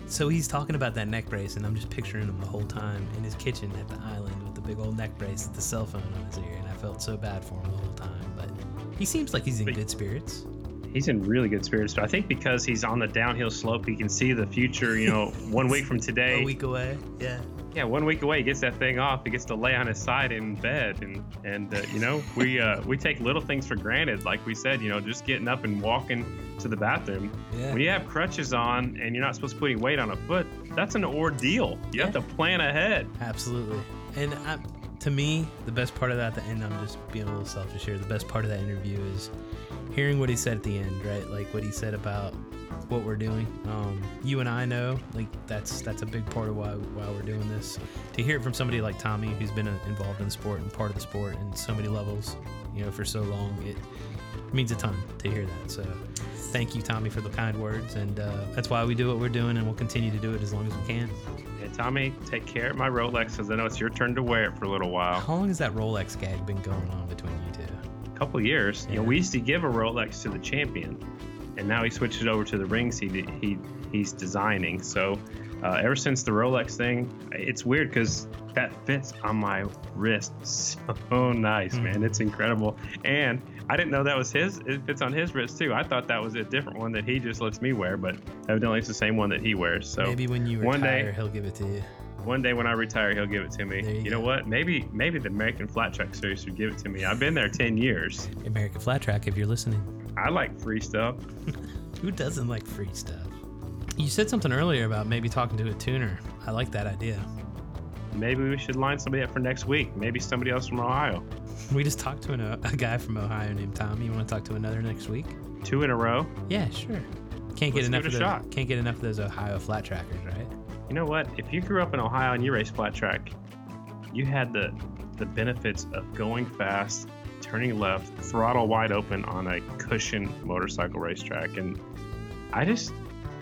So he's talking about that neck brace, and I'm just picturing him the whole time in his kitchen at the island with the big old neck brace with the cell phone on his ear, and I felt so bad for him the whole time. But he seems like he's in good spirits. He's in really good spirits. But I think because he's on the downhill slope, he can see the future, you know, one week from today. A week away, yeah. Yeah, one week away, he gets that thing off. He gets to lay on his side in bed. And, and uh, you know, we uh, we take little things for granted. Like we said, you know, just getting up and walking to the bathroom. Yeah. When you have crutches on and you're not supposed to put any weight on a foot, that's an ordeal. You yeah. have to plan ahead. Absolutely. And I, to me, the best part of that, at the end, I'm just being a little selfish here, the best part of that interview is hearing what he said at the end, right? Like what he said about what we're doing. Um, you and I know, like that's that's a big part of why why we're doing this. To hear it from somebody like Tommy, who's been a, involved in the sport and part of the sport in so many levels, you know, for so long, it means a ton to hear that. So thank you, Tommy, for the kind words, and uh, that's why we do what we're doing, and we'll continue to do it as long as we can. Yeah, Tommy, take care of my Rolex, because I know it's your turn to wear it for a little while. How long has that Rolex gag been going on between you two? A couple years. Yeah. You know, we used to give a Rolex to the champion, and now he switched it over to the rings he he he's designing. So uh, ever since the Rolex thing, it's weird because that fits on my wrist so nice, mm. man. It's incredible. And I didn't know that was his. It fits on his wrist, too. I thought that was a different one that he just lets me wear, but evidently it's the same one that he wears. So maybe when you one retire, day, he'll give it to you. One day when I retire, he'll give it to me. You, you know what? Maybe maybe the American Flat Track series would give it to me. I've been there ten years. American Flat Track, if you're listening. I like free stuff. Who doesn't like free stuff? You said something earlier about maybe talking to a tuner. I like that idea. Maybe we should line somebody up for next week. Maybe somebody else from Ohio. We just talked to an, a guy from Ohio named Tommy. You want to talk to another next week? Two in a row? Yeah, sure. Can't get Let's enough of those, shot. Can't get enough of those Ohio flat trackers, right? You know what? If you grew up in Ohio and you raced flat track, you had the the benefits of going fast, turning left, throttle wide open on a cushion motorcycle racetrack, and I just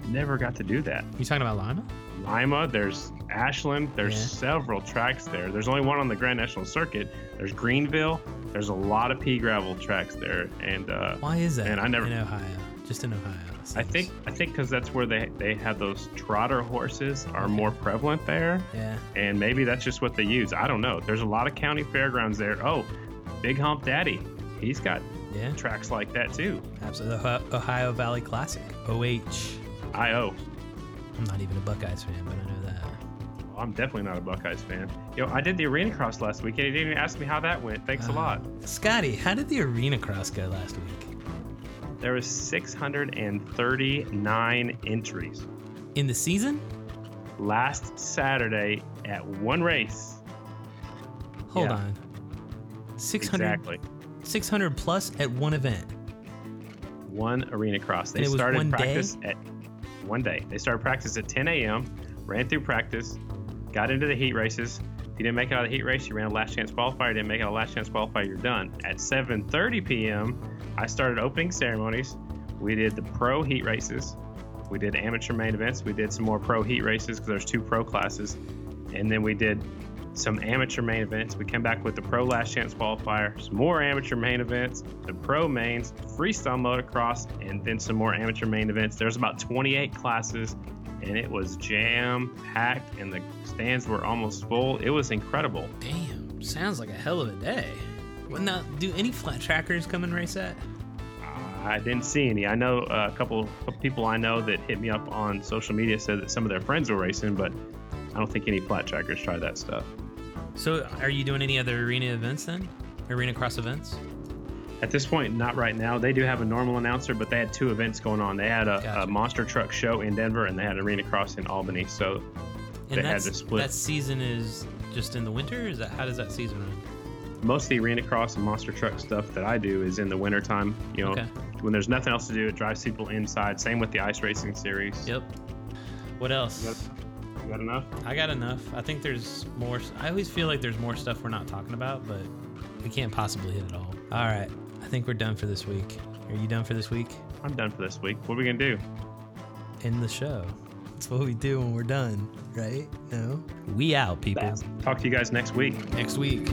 never got to do that. You talking about Lima? Lima, there's Ashland, there's yeah. several tracks there. There's only one on the Grand National Circuit. There's Greenville. There's a lot of pea gravel tracks there, and uh, why is that? And I never in Ohio, just in Ohio. I think I think because that's where they they have those trotter horses are okay. more prevalent there. Yeah, and maybe that's just what they use. I don't know. There's a lot of county fairgrounds there. Oh, Big Hump Daddy, he's got yeah. tracks like that too. Absolutely, the Ohio Valley Classic, O H I O. I'm not even a Buckeyes fan, but I know that. Well, I'm definitely not a Buckeyes fan. Yo, I did the Arena Cross last week, and he didn't even ask me how that went. Thanks uh, a lot. Scotty, how did the Arena Cross go last week? There was six hundred thirty-nine entries. In the season? Last Saturday at one race. Hold yeah. on. six hundred, exactly. six hundred plus at one event. One Arena Cross. They started one practice day? at... One day. They started practice at ten a.m., ran through practice, got into the heat races. If you didn't make it out of the heat race, you ran a last chance qualifier. Didn't make it out of last chance qualifier, you're done. At seven thirty p.m., I started opening ceremonies. We did the pro heat races. We did amateur main events. We did some more pro heat races because there's two pro classes. And then we did some amateur main events. We came back with the pro last chance qualifier, some more amateur main events, the pro mains, freestyle motocross, and then some more amateur main events. There's about twenty-eight classes, and it was jam-packed, and the stands were almost full. It was incredible. Damn, sounds like a hell of a day. Well, now, do any flat trackers come and race that? I didn't see any. I know a couple of people I know that hit me up on social media said that some of their friends were racing, but I don't think any flat trackers try that stuff. So are you doing any other arena events then? Arena Cross events? At this point, not right now. They do have a normal announcer, but they had two events going on. They had a, gotcha. a monster truck show in Denver, and they had Arena Cross in Albany. So and they had to split. That season is just in the winter? Is that, how does that season run? Most of the Arena Cross and monster truck stuff that I do is in the wintertime. You know, okay. when there's nothing else to do, it drives people inside. Same with the ice racing series. Yep. What else? That's- Got enough? I got enough. I think there's more. I always feel like there's more stuff we're not talking about, but we can't possibly hit it all. All right. I think we're done for this week. Are you done for this week? I'm done for this week. What are we going to do? End the show. That's what we do when we're done, right? No? We out, people. Talk to you guys next week. Next week.